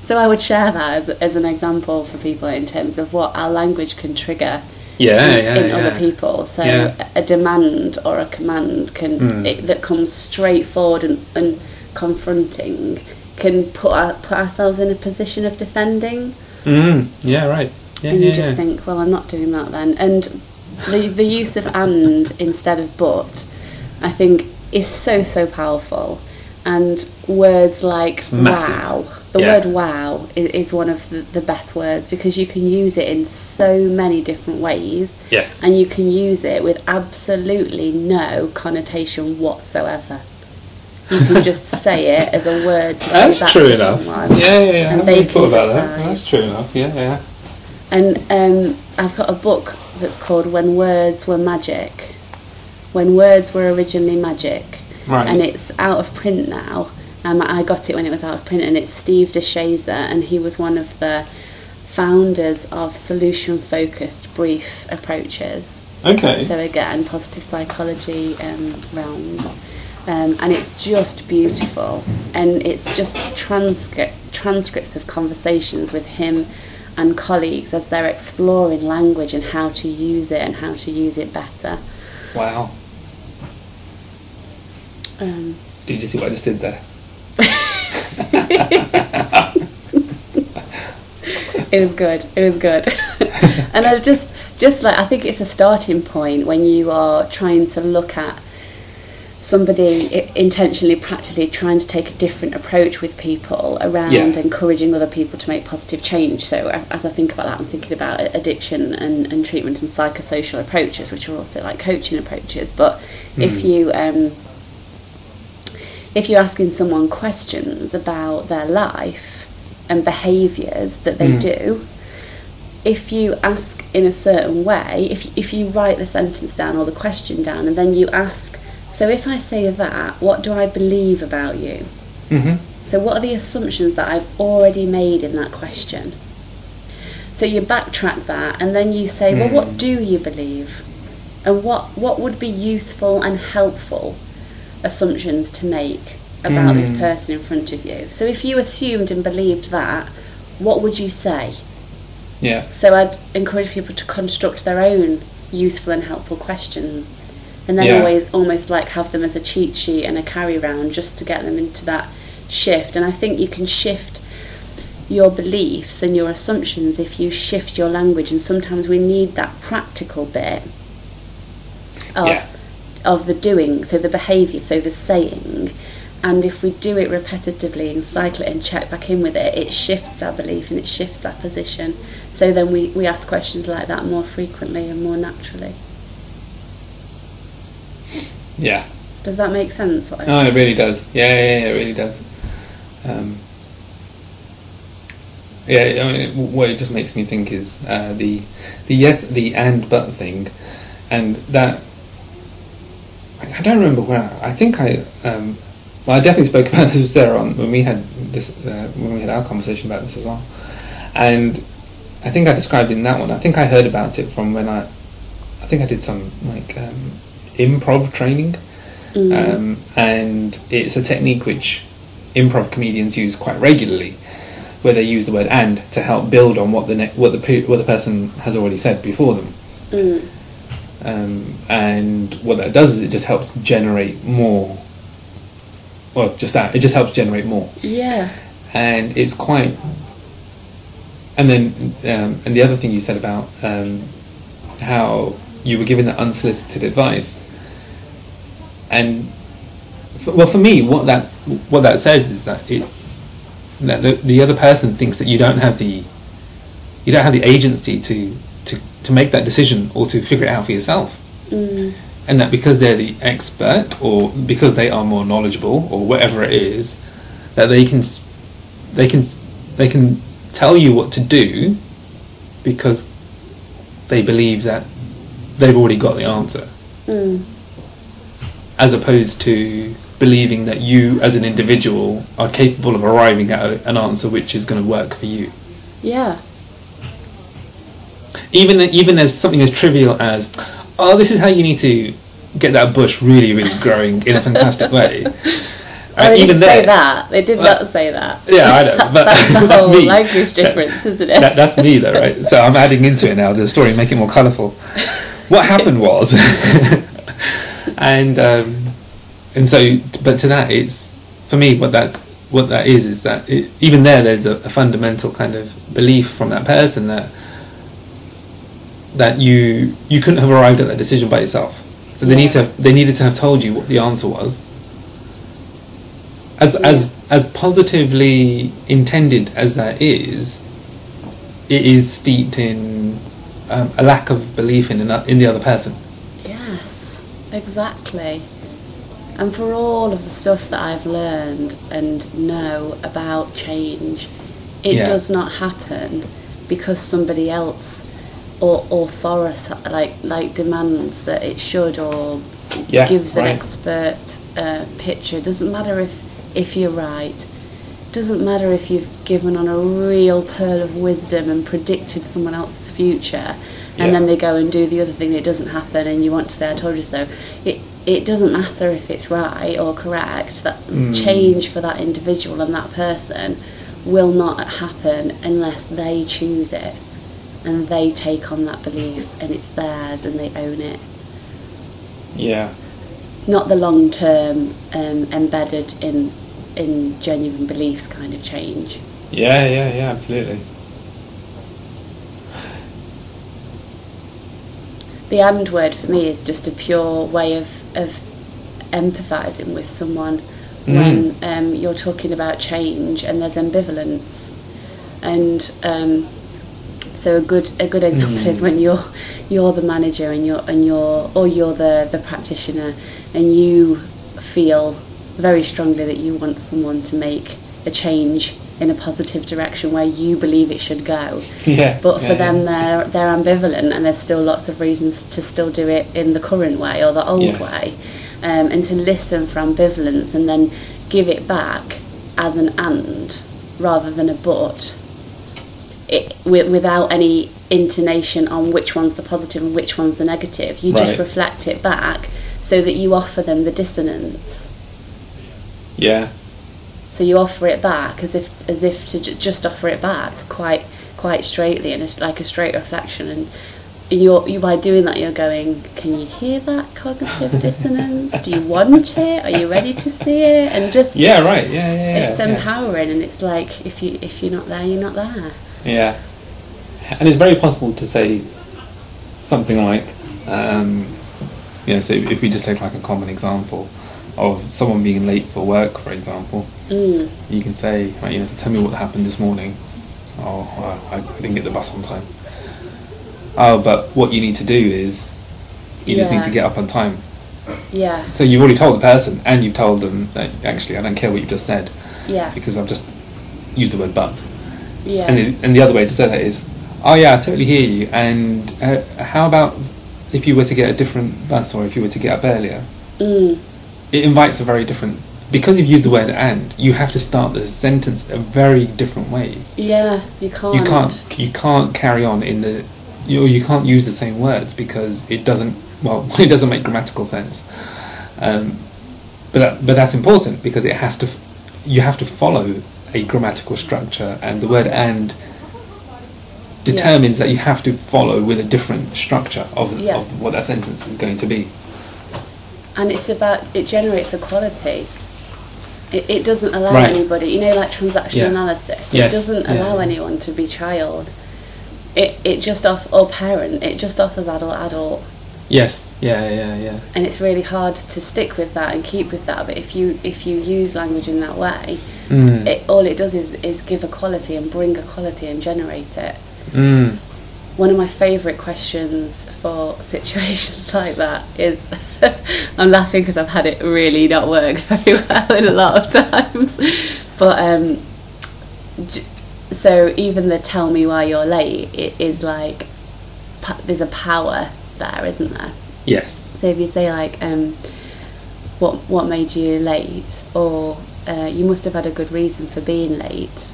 So I would share that as an example for people in terms of what our language can trigger in other people. So a demand or a command can that comes straight forward and confronting can put ourselves in a position of defending. You just think, "Well, I'm not doing that then." And the use of "and" instead of "but," I think, is so powerful. And words like "wow." The word "wow" is one of the best words, because you can use it in so many different ways. Yes. And you can use it with absolutely no connotation whatsoever. You can just say it as a word to say that to someone. Yeah. And I haven't thought about that. That's true enough, yeah. And I've got a book that's called When Words Were Magic. When Words Were Originally Magic. Right. And it's out of print now. I got it when it was out of print, and it's Steve DeShazer, and he was one of the founders of solution focused brief approaches. Okay. So again, positive psychology realms, and it's just beautiful, and it's just transcripts of conversations with him and colleagues as they're exploring language and how to use it and how to use it better. Wow. Did you see what I just did there? It was good. And I just like, I think it's a starting point when you are trying to look at somebody intentionally, practically trying to take a different approach with people around encouraging other people to make positive change. So as I think about that, I'm thinking about addiction and treatment and psychosocial approaches, which are also like coaching approaches. But if you're asking someone questions about their life and behaviours that they do, if you ask in a certain way, if you write the sentence down or the question down, and then you ask, "So if I say that, what do I believe about you?" Mm-hmm. So what are the assumptions that I've already made in that question? So you backtrack that, and then you say, "Well, what do you believe? And what would be useful and helpful assumptions to make about this person in front of you? So if you assumed and believed that, what would you say?" Yeah. So I'd encourage people to construct their own useful and helpful questions, and then always almost like have them as a cheat sheet and a carry round, just to get them into that shift. And I think you can shift your beliefs and your assumptions if you shift your language, and sometimes we need that practical bit of the doing, so the behaviour, so the saying. And if we do it repetitively and cycle it and check back in with it, it shifts our belief and it shifts our position. So then we ask questions like that more frequently and more naturally. Yeah. Does that make sense? It really does. Yeah, it really does. What it just makes me think is the yes, the and but thing, and that. I don't remember where. I think I definitely spoke about this with Sarah when we had our conversation about this as well. And I think I described in that one. I think I heard about it from when I think I did some like improv training, And it's a technique which improv comedians use quite regularly, where they use the word "and" to help build on what the person has already said before them. And what that does is it just helps generate more. Well, just that. It just helps generate more. Yeah. And it's quite... And then, and the other thing you said about how you were given the unsolicited advice. And, for me, what that says is that the other person thinks that you don't have the agency to make that decision or to figure it out for yourself. And that because they're the expert, or because they are more knowledgeable, or whatever it is, that they can tell you what to do because they believe that they've already got the answer, as opposed to believing that you as an individual are capable of arriving at an answer which is going to work for you. Yeah. Even as something as trivial as, oh, this is how you need to get that bush really, really growing in a fantastic way. Well, they even didn't say that. They did not say that. Yeah, I know. But that's the whole language difference, isn't it? That's me, though, right? So I'm adding into it now, the story, make it more colourful. What happened was... and so, but to that, it's... For me, what that is, even there's a fundamental kind of belief from that person that you couldn't have arrived at that decision by yourself. So they needed to have told you what the answer was. As positively intended as that is, it is steeped in a lack of belief in the other person. Yes, exactly. And for all of the stuff that I've learned and know about change, it does not happen because somebody else or authority like demands that it should, or gives an expert picture. Doesn't matter if you're right. Doesn't matter if you've given on a real pearl of wisdom and predicted someone else's future, and then they go and do the other thing, it doesn't happen, and you want to say, I told you so. It doesn't matter if it's right or correct. That change for that individual and that person will not happen unless they choose it and they take on that belief and it's theirs and they own it. Yeah. Not the long-term embedded in genuine beliefs kind of change. Yeah, absolutely. The "and" word for me is just a pure way of empathising with someone when you're talking about change and there's ambivalence. And so a good example is when you're the manager and you're the practitioner, and you feel very strongly that you want someone to make a change in a positive direction where you believe it should go. Yeah. But for them, they're ambivalent, and there's still lots of reasons to still do it in the current way or the old way, and to listen for ambivalence and then give it back as an "and" rather than a "but," without any intonation on which one's the positive and which one's the negative. You just reflect it back so that you offer them the dissonance. Yeah. So you offer it back as if to just offer it back quite straightly, and it's like a straight reflection. And you by doing that, you're going, can you hear that cognitive dissonance? Do you want it? Are you ready to see it? And just it's empowering, and it's like if you're not there, you're not there. Yeah. And it's very possible to say something like, so if we just take like a common example of someone being late for work, for example, you can say, right, tell me what happened this morning. Oh, I didn't get the bus on time. Oh, but what you need to do is you just need to get up on time. Yeah. So you've already told the person, and you've told them that actually I don't care what you've just said. Yeah. Because I've just used the word "but." Yeah. And the other way to say that is, oh yeah, I totally hear you, and how about if you were to get a different bus, or if you were to get up earlier? It invites a very different... Because you've used the word "and," you have to start the sentence a very different way. Yeah, you can't. You can't carry on in the... You can't use the same words because it doesn't make grammatical sense. But that's important because it has to. You have to follow a grammatical structure, and the word "and" determines that you have to follow with a different structure of what that sentence is going to be. And it's about, it generates equality. It doesn't allow anybody, like transactional analysis. Yes. It doesn't allow anyone to be child. It just or parent. It just offers adult. Yes. Yeah. And it's really hard to stick with that and keep with that. But if you use language in that way, all it does is give equality and bring equality and generate it. Mm. One of my favourite questions for situations like that is, I'm laughing because I've had it really not work very well in a lot of times. But so even the "tell me why you're late," it is like there's a power there, isn't there? Yes. So if you say like, what made you late, or you must have had a good reason for being late.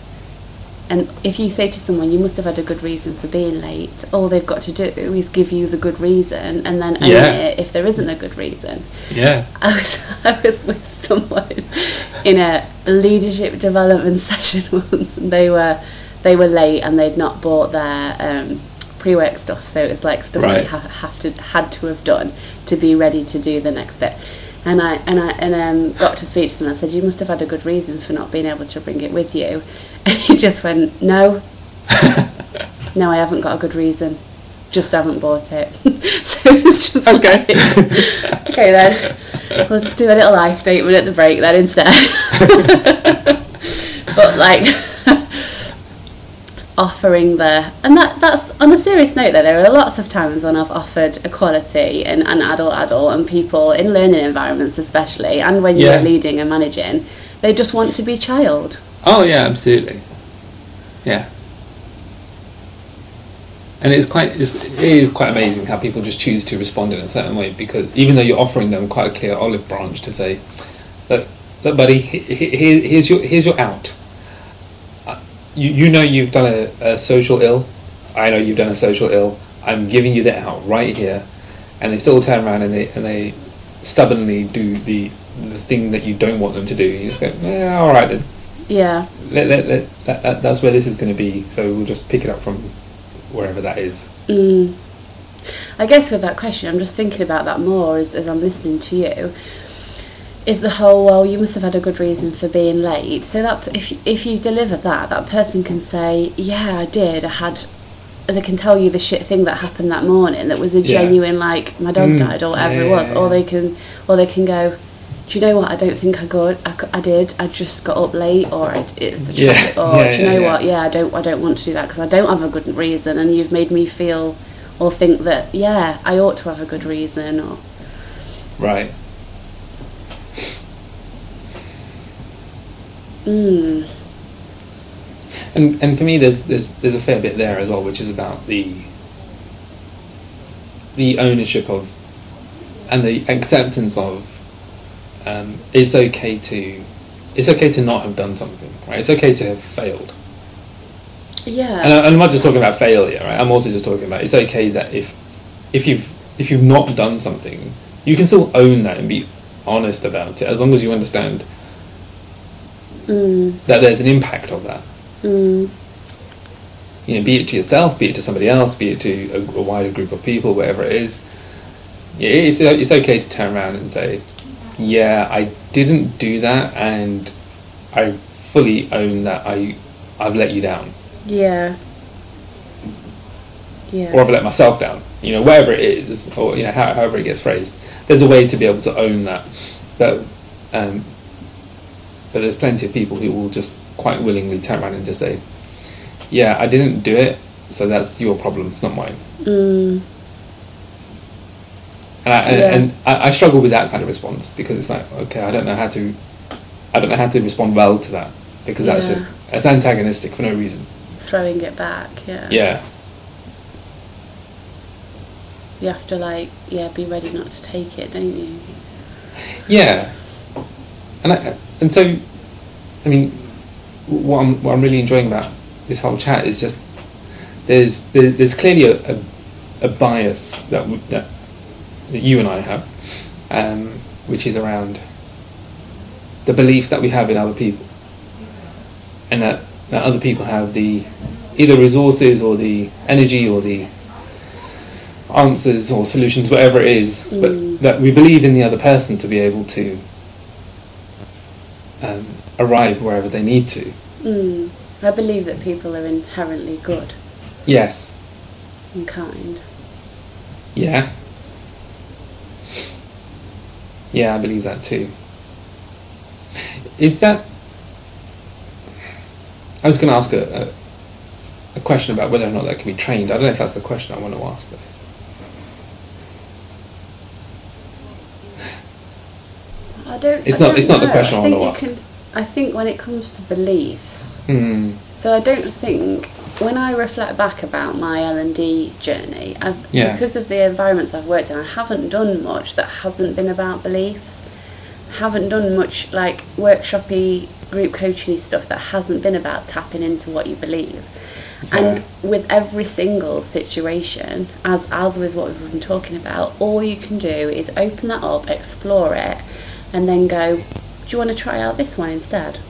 And if you say to someone, you must have had a good reason for being late, all they've got to do is give you the good reason and then own it if there isn't a good reason. Yeah. I was with someone in a leadership development session once, and they were late and they'd not bought their pre-work stuff, so it was like stuff they had to have done to be ready to do the next bit. And I got to speak to them and I said, you must have had a good reason for not being able to bring it with you. And he just went, no, I haven't got a good reason. Just haven't bought it. So it's just okay. Like, okay then, we'll just do a little I statement at the break then instead. But like, offering that's on a serious note though, there are lots of times when I've offered equality and adult and people in learning environments especially, and when you're leading and managing, they just want to be child. Oh yeah, absolutely. Yeah. And it is quite amazing how people just choose to respond in a certain way, because even though you're offering them quite a clear olive branch to say, look buddy, here's your out. You know you've done a social ill. I know you've done a social ill. I'm giving you the out right here, and they still turn around and they stubbornly do the thing that you don't want them to do. You just go, yeah, all right then. Yeah. That's where this is going to be. So we'll just pick it up from wherever that is. Mm. I guess with that question, I'm just thinking about that more as I'm listening to you. Is the whole, well, you must have had a good reason for being late. So that if you deliver that, that person can say, yeah, I did. They can tell you the shit thing that happened that morning that was a genuine, like, my dog died or whatever it was. Or they can go, do you know what? I don't think I did. I just got up late, or it was the traffic. Or do you know what? Yeah, I don't want to do that because I don't have a good reason, and you've made me feel or think that I ought to have a good reason. Or right. Mm. And for me, there's a fair bit there as well, which is about the ownership of and the acceptance of it's okay to not have done something, right? It's okay to have failed. Yeah. And I'm not just talking about failure, right? I'm also just talking about it's okay that if you've not done something, you can still own that and be honest about it, as long as you understand. Mm. That there's an impact of that. Mm. You know, be it to yourself, be it to somebody else, be it to a wider group of people, whatever it is. Yeah, it's okay to turn around and say, yeah, I didn't do that, and I fully own that I've let you down. Yeah. Yeah. Or I've let myself down. You know, whatever it is, or however it gets phrased. There's a way to be able to own that. But there's plenty of people who will just quite willingly turn around and just say, yeah, I didn't do it, so that's your problem, it's not mine. Mm. And I struggle with that kind of response, because it's like, okay, I don't know how to respond well to that, because that's just, it's antagonistic for no reason. Throwing it back, yeah. You have to be ready not to take it, don't you? Yeah. And so, I mean, what I'm really enjoying about this whole chat is just there's clearly a bias that you and I have, which is around the belief that we have in other people, and that other people have the either resources or the energy or the answers or solutions, whatever it is, but that we believe in the other person to be able to arrive wherever they need to. I believe that people are inherently good. Yes. And kind. Yeah. Yeah, I believe that too. Is that... I was going to ask a question about whether or not that can be trained. I don't know if that's the question I want to ask. It's not the question I want to ask. I think when it comes to beliefs... So I don't think... When I reflect back about my L&D journey, because of the environments I've worked in, I haven't done much that hasn't been about beliefs. I haven't done much like workshop-y, group coaching stuff that hasn't been about tapping into what you believe. Yeah. And with every single situation, as with what we've been talking about, all you can do is open that up, explore it, and then go, do you want to try out this one instead?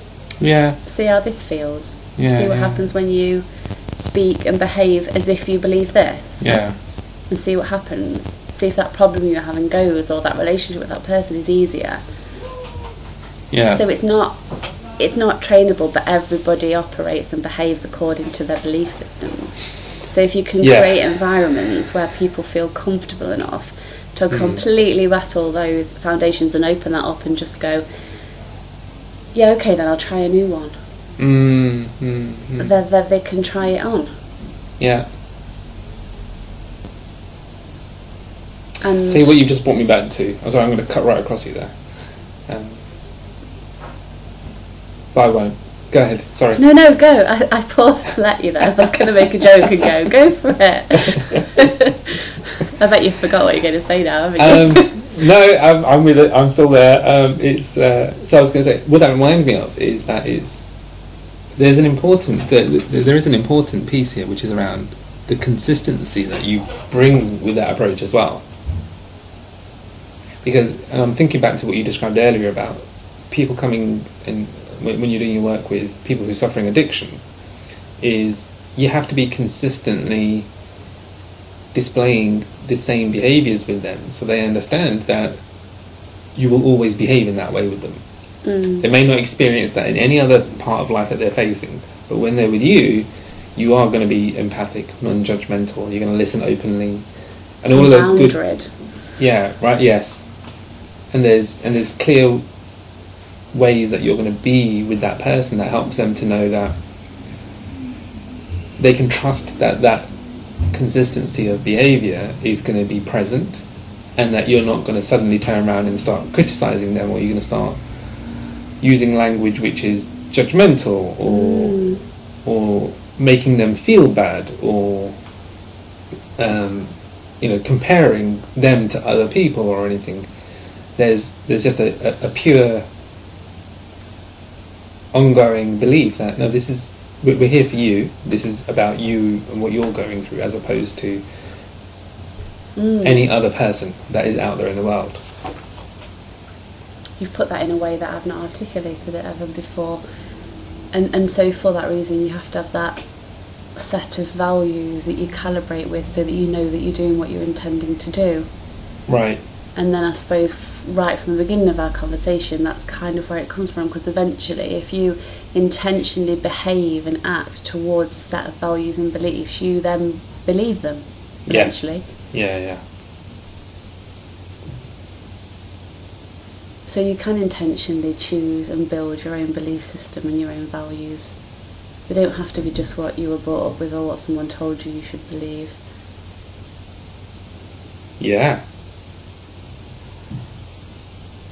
Yeah. See how this feels. Yeah, see what happens when you speak and behave as if you believe this. Yeah. And see what happens. See if that problem you're having goes, or that relationship with that person is easier. Yeah. So it's not trainable, but everybody operates and behaves according to their belief systems. So if you can create environments where people feel comfortable enough to completely rattle those foundations and open that up and just go, yeah, okay, then I'll try a new one. That they can try it on. Yeah. And see what you just brought me back to. I'm sorry, I'm going to cut right across you there. But I won't. Go ahead. Sorry. No, go. I paused to let you there. I was going to make a joke and go for it. I bet you forgot what you're going to say now, haven't you? No, I'm with it. I'm still there. So I was going to say, what that reminds me of is that there is an important piece here, which is around the consistency that you bring with that approach as well. Because, and I'm thinking back to what you described earlier about people coming in, when you're doing your work with people who are suffering addiction, is you have to be consistently displaying the same behaviours with them, so they understand that you will always behave in that way with them. They may not experience that in any other part of life that they're facing, but when they're with you, you are going to be empathic, non-judgmental, you're going to listen openly, and all of those good... Bounded. Yeah, right, yes. And there's clear ways that you're going to be with that person that helps them to know that they can trust that consistency of behaviour is going to be present, and that you're not going to suddenly turn around and start criticising them, or you're going to start using language which is judgmental or making them feel bad, or comparing them to other people or anything. There's just a pure ongoing belief that no, this is... We're here for you. This is about you and what you're going through, as opposed to any other person that is out there in the world. You've put that in a way that I've not articulated it ever before. And so for that reason, you have to have that set of values that you calibrate with, so that you know that you're doing what you're intending to do. Right. And then I suppose right from the beginning of our conversation, that's kind of where it comes from, because eventually if you intentionally behave and act towards a set of values and beliefs, you then believe them eventually. Yeah. So you can intentionally choose and build your own belief system and your own values. They don't have to be just what you were brought up with or what someone told you should believe. Yeah.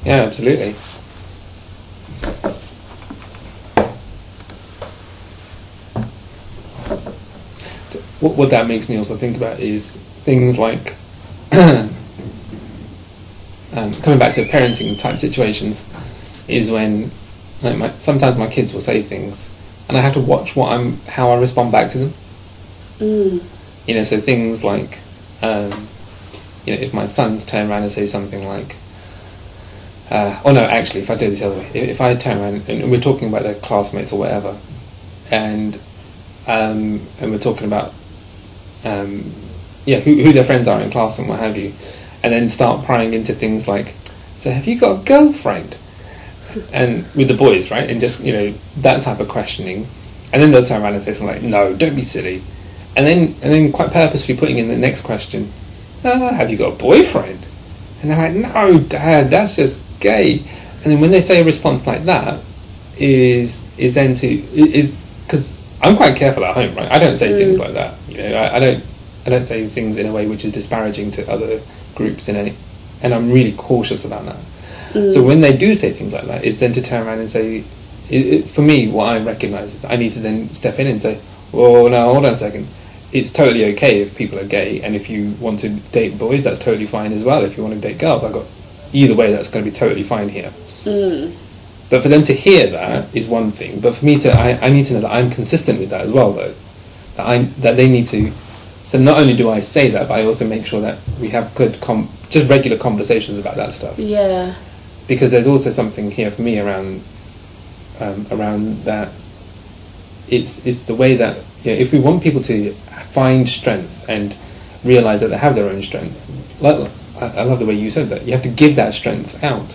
Yeah, absolutely. What that makes me also think about is things like coming back to parenting type situations, is when sometimes my kids will say things and I have to watch how I respond back to them. You know, so things like if my sons turn around and say something like, Oh no, actually, if I do this the other way, if I turn around and we're talking about their classmates or whatever, and we're talking about who their friends are in class and what have you, and then start prying into things like, so have you got a girlfriend? And with the boys, right? And just, you know, that type of questioning. And then they'll turn around and say something like, no, don't be silly. And then quite purposefully putting in the next question, have you got a boyfriend? And they're like, no, Dad, that's just gay. And then when they say a response like that, because I'm quite careful at home, right? I don't say things like that. You know, I don't say things in a way which is disparaging to other groups in any, and I'm really cautious about that. So when they do say things like that, is then to turn around and say, for me, what I recognise is I need to then step in and say, well, no, hold on a second. It's totally okay if people are gay, and if you want to date boys, that's totally fine as well. If you want to date girls, either way, that's going to be totally fine here. But for them to hear that is one thing. But for me to, I need to know that I'm consistent with that as well, though. That they need to. So not only do I say that, but I also make sure that we have good, just regular conversations about that stuff. Yeah. Because there's also something here for me around that. It's the way that, you know, if we want people to find strength and realise that they have their own strength, I love the way you said that, you have to give that strength out.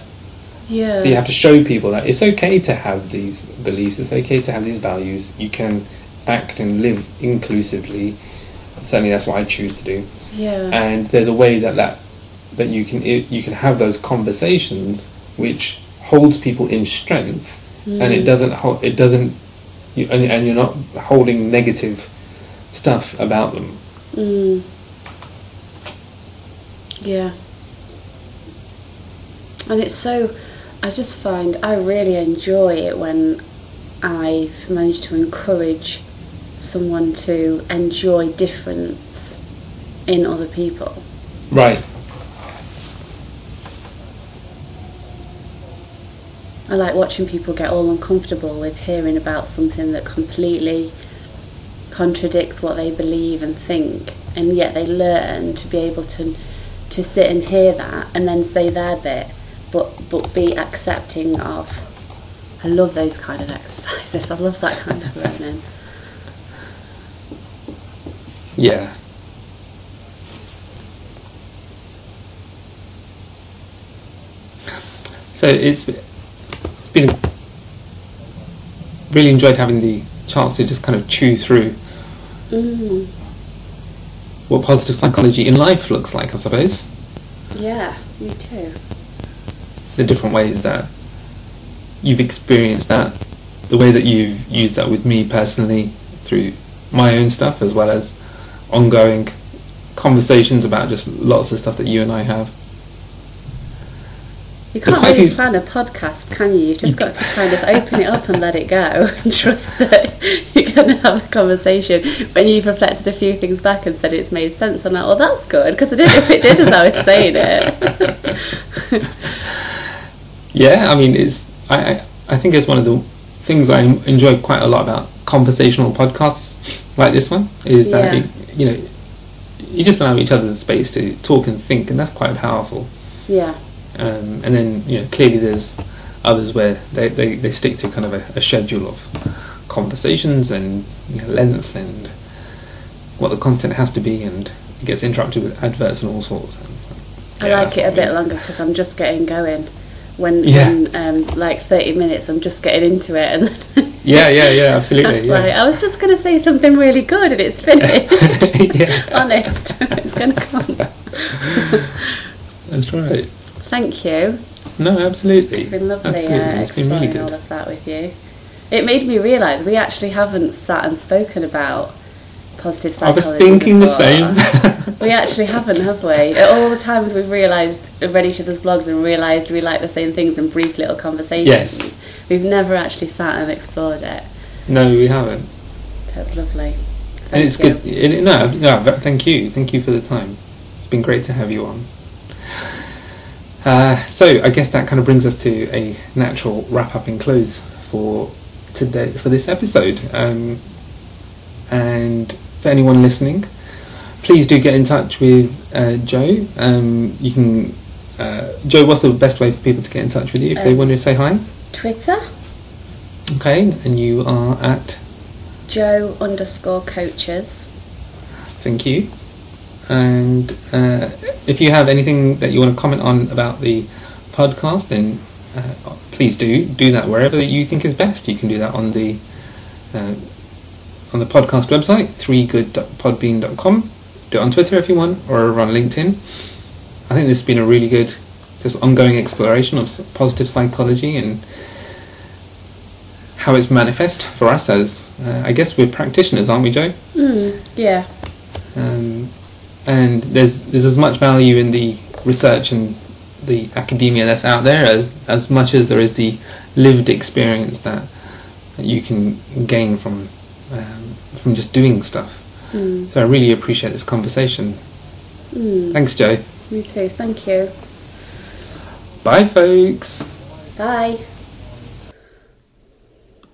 Yeah. So you have to show people that it's okay to have these beliefs, it's okay to have these values, you can act and live inclusively. Certainly that's what I choose to do. Yeah. And there's a way that you can have those conversations which holds people in strength, and it doesn't, and you're not holding negative stuff about them. Yeah. And it's so, I just find I really enjoy it when I've managed to encourage someone to enjoy difference in other people. Right. I like watching people get all uncomfortable with hearing about something that completely contradicts what they believe and think, and yet they learn to be able to sit and hear that and then say their bit, but be accepting of. I love those kind of exercises. I love that kind of learning. Yeah. So really enjoyed having the chance to just kind of chew through what positive psychology in life looks like, I suppose. Yeah, me too. The different ways that you've experienced that, the way that you've used that with me personally through my own stuff, as well as ongoing conversations about just lots of stuff that you and I have. You can't really plan a podcast, can you? You've just got to kind of open it up and let it go and trust that you're going to have a conversation when you've reflected a few things back and said it's made sense. I'm like, oh, that's good, because I didn't know if it did as I was saying it. Yeah, I mean, it's I think it's one of the things I enjoy quite a lot about conversational podcasts like this one, is that, it, you know, you just allow each other the space to talk and think, and that's quite powerful. Yeah. And then, you know, clearly there's others where they stick to kind of a schedule of conversations and, you know, length and what the content has to be, and it gets interrupted with adverts and all sorts. And I like it a bit longer because I'm just getting going. When 30 minutes, I'm just getting into it. And yeah, absolutely. That's like, I was just going to say something really good and it's finished. Honest, it's going to come. That's right. Thank you. No, absolutely. It's been lovely exploring all of that with you. It made me realise we actually haven't sat and spoken about positive psychology. I was thinking the same. We actually haven't, have we? At all the times we've realised, read each other's blogs and realised we like the same things in brief little conversations. Yes. We've never actually sat and explored it. No, we haven't. That's lovely. Thank you. Good. Thank you. Thank you for the time. It's been great to have you on. So I guess that kind of brings us to a natural wrap-up and close for today, for this episode. And for anyone listening, please do get in touch with Joe. You can Joe, what's the best way for people to get in touch with you if they want to say hi? Twitter. Okay, and you are at? Joe_coaches. Thank you. And if you have anything that you want to comment on about the podcast, then please do that wherever you think is best. You can do that on the podcast website, threegoodpodbean.com. Do it on Twitter if you want, or over on LinkedIn. I think this has been a really good, just ongoing exploration of positive psychology and how it's manifest for us as, I guess we're practitioners, aren't we, Joe? Yeah. And there's as much value in the research and the academia that's out there as much as there is the lived experience that you can gain from just doing stuff. So I really appreciate this conversation. Thanks, Joe. Me too. Thank you. Bye, folks. Bye.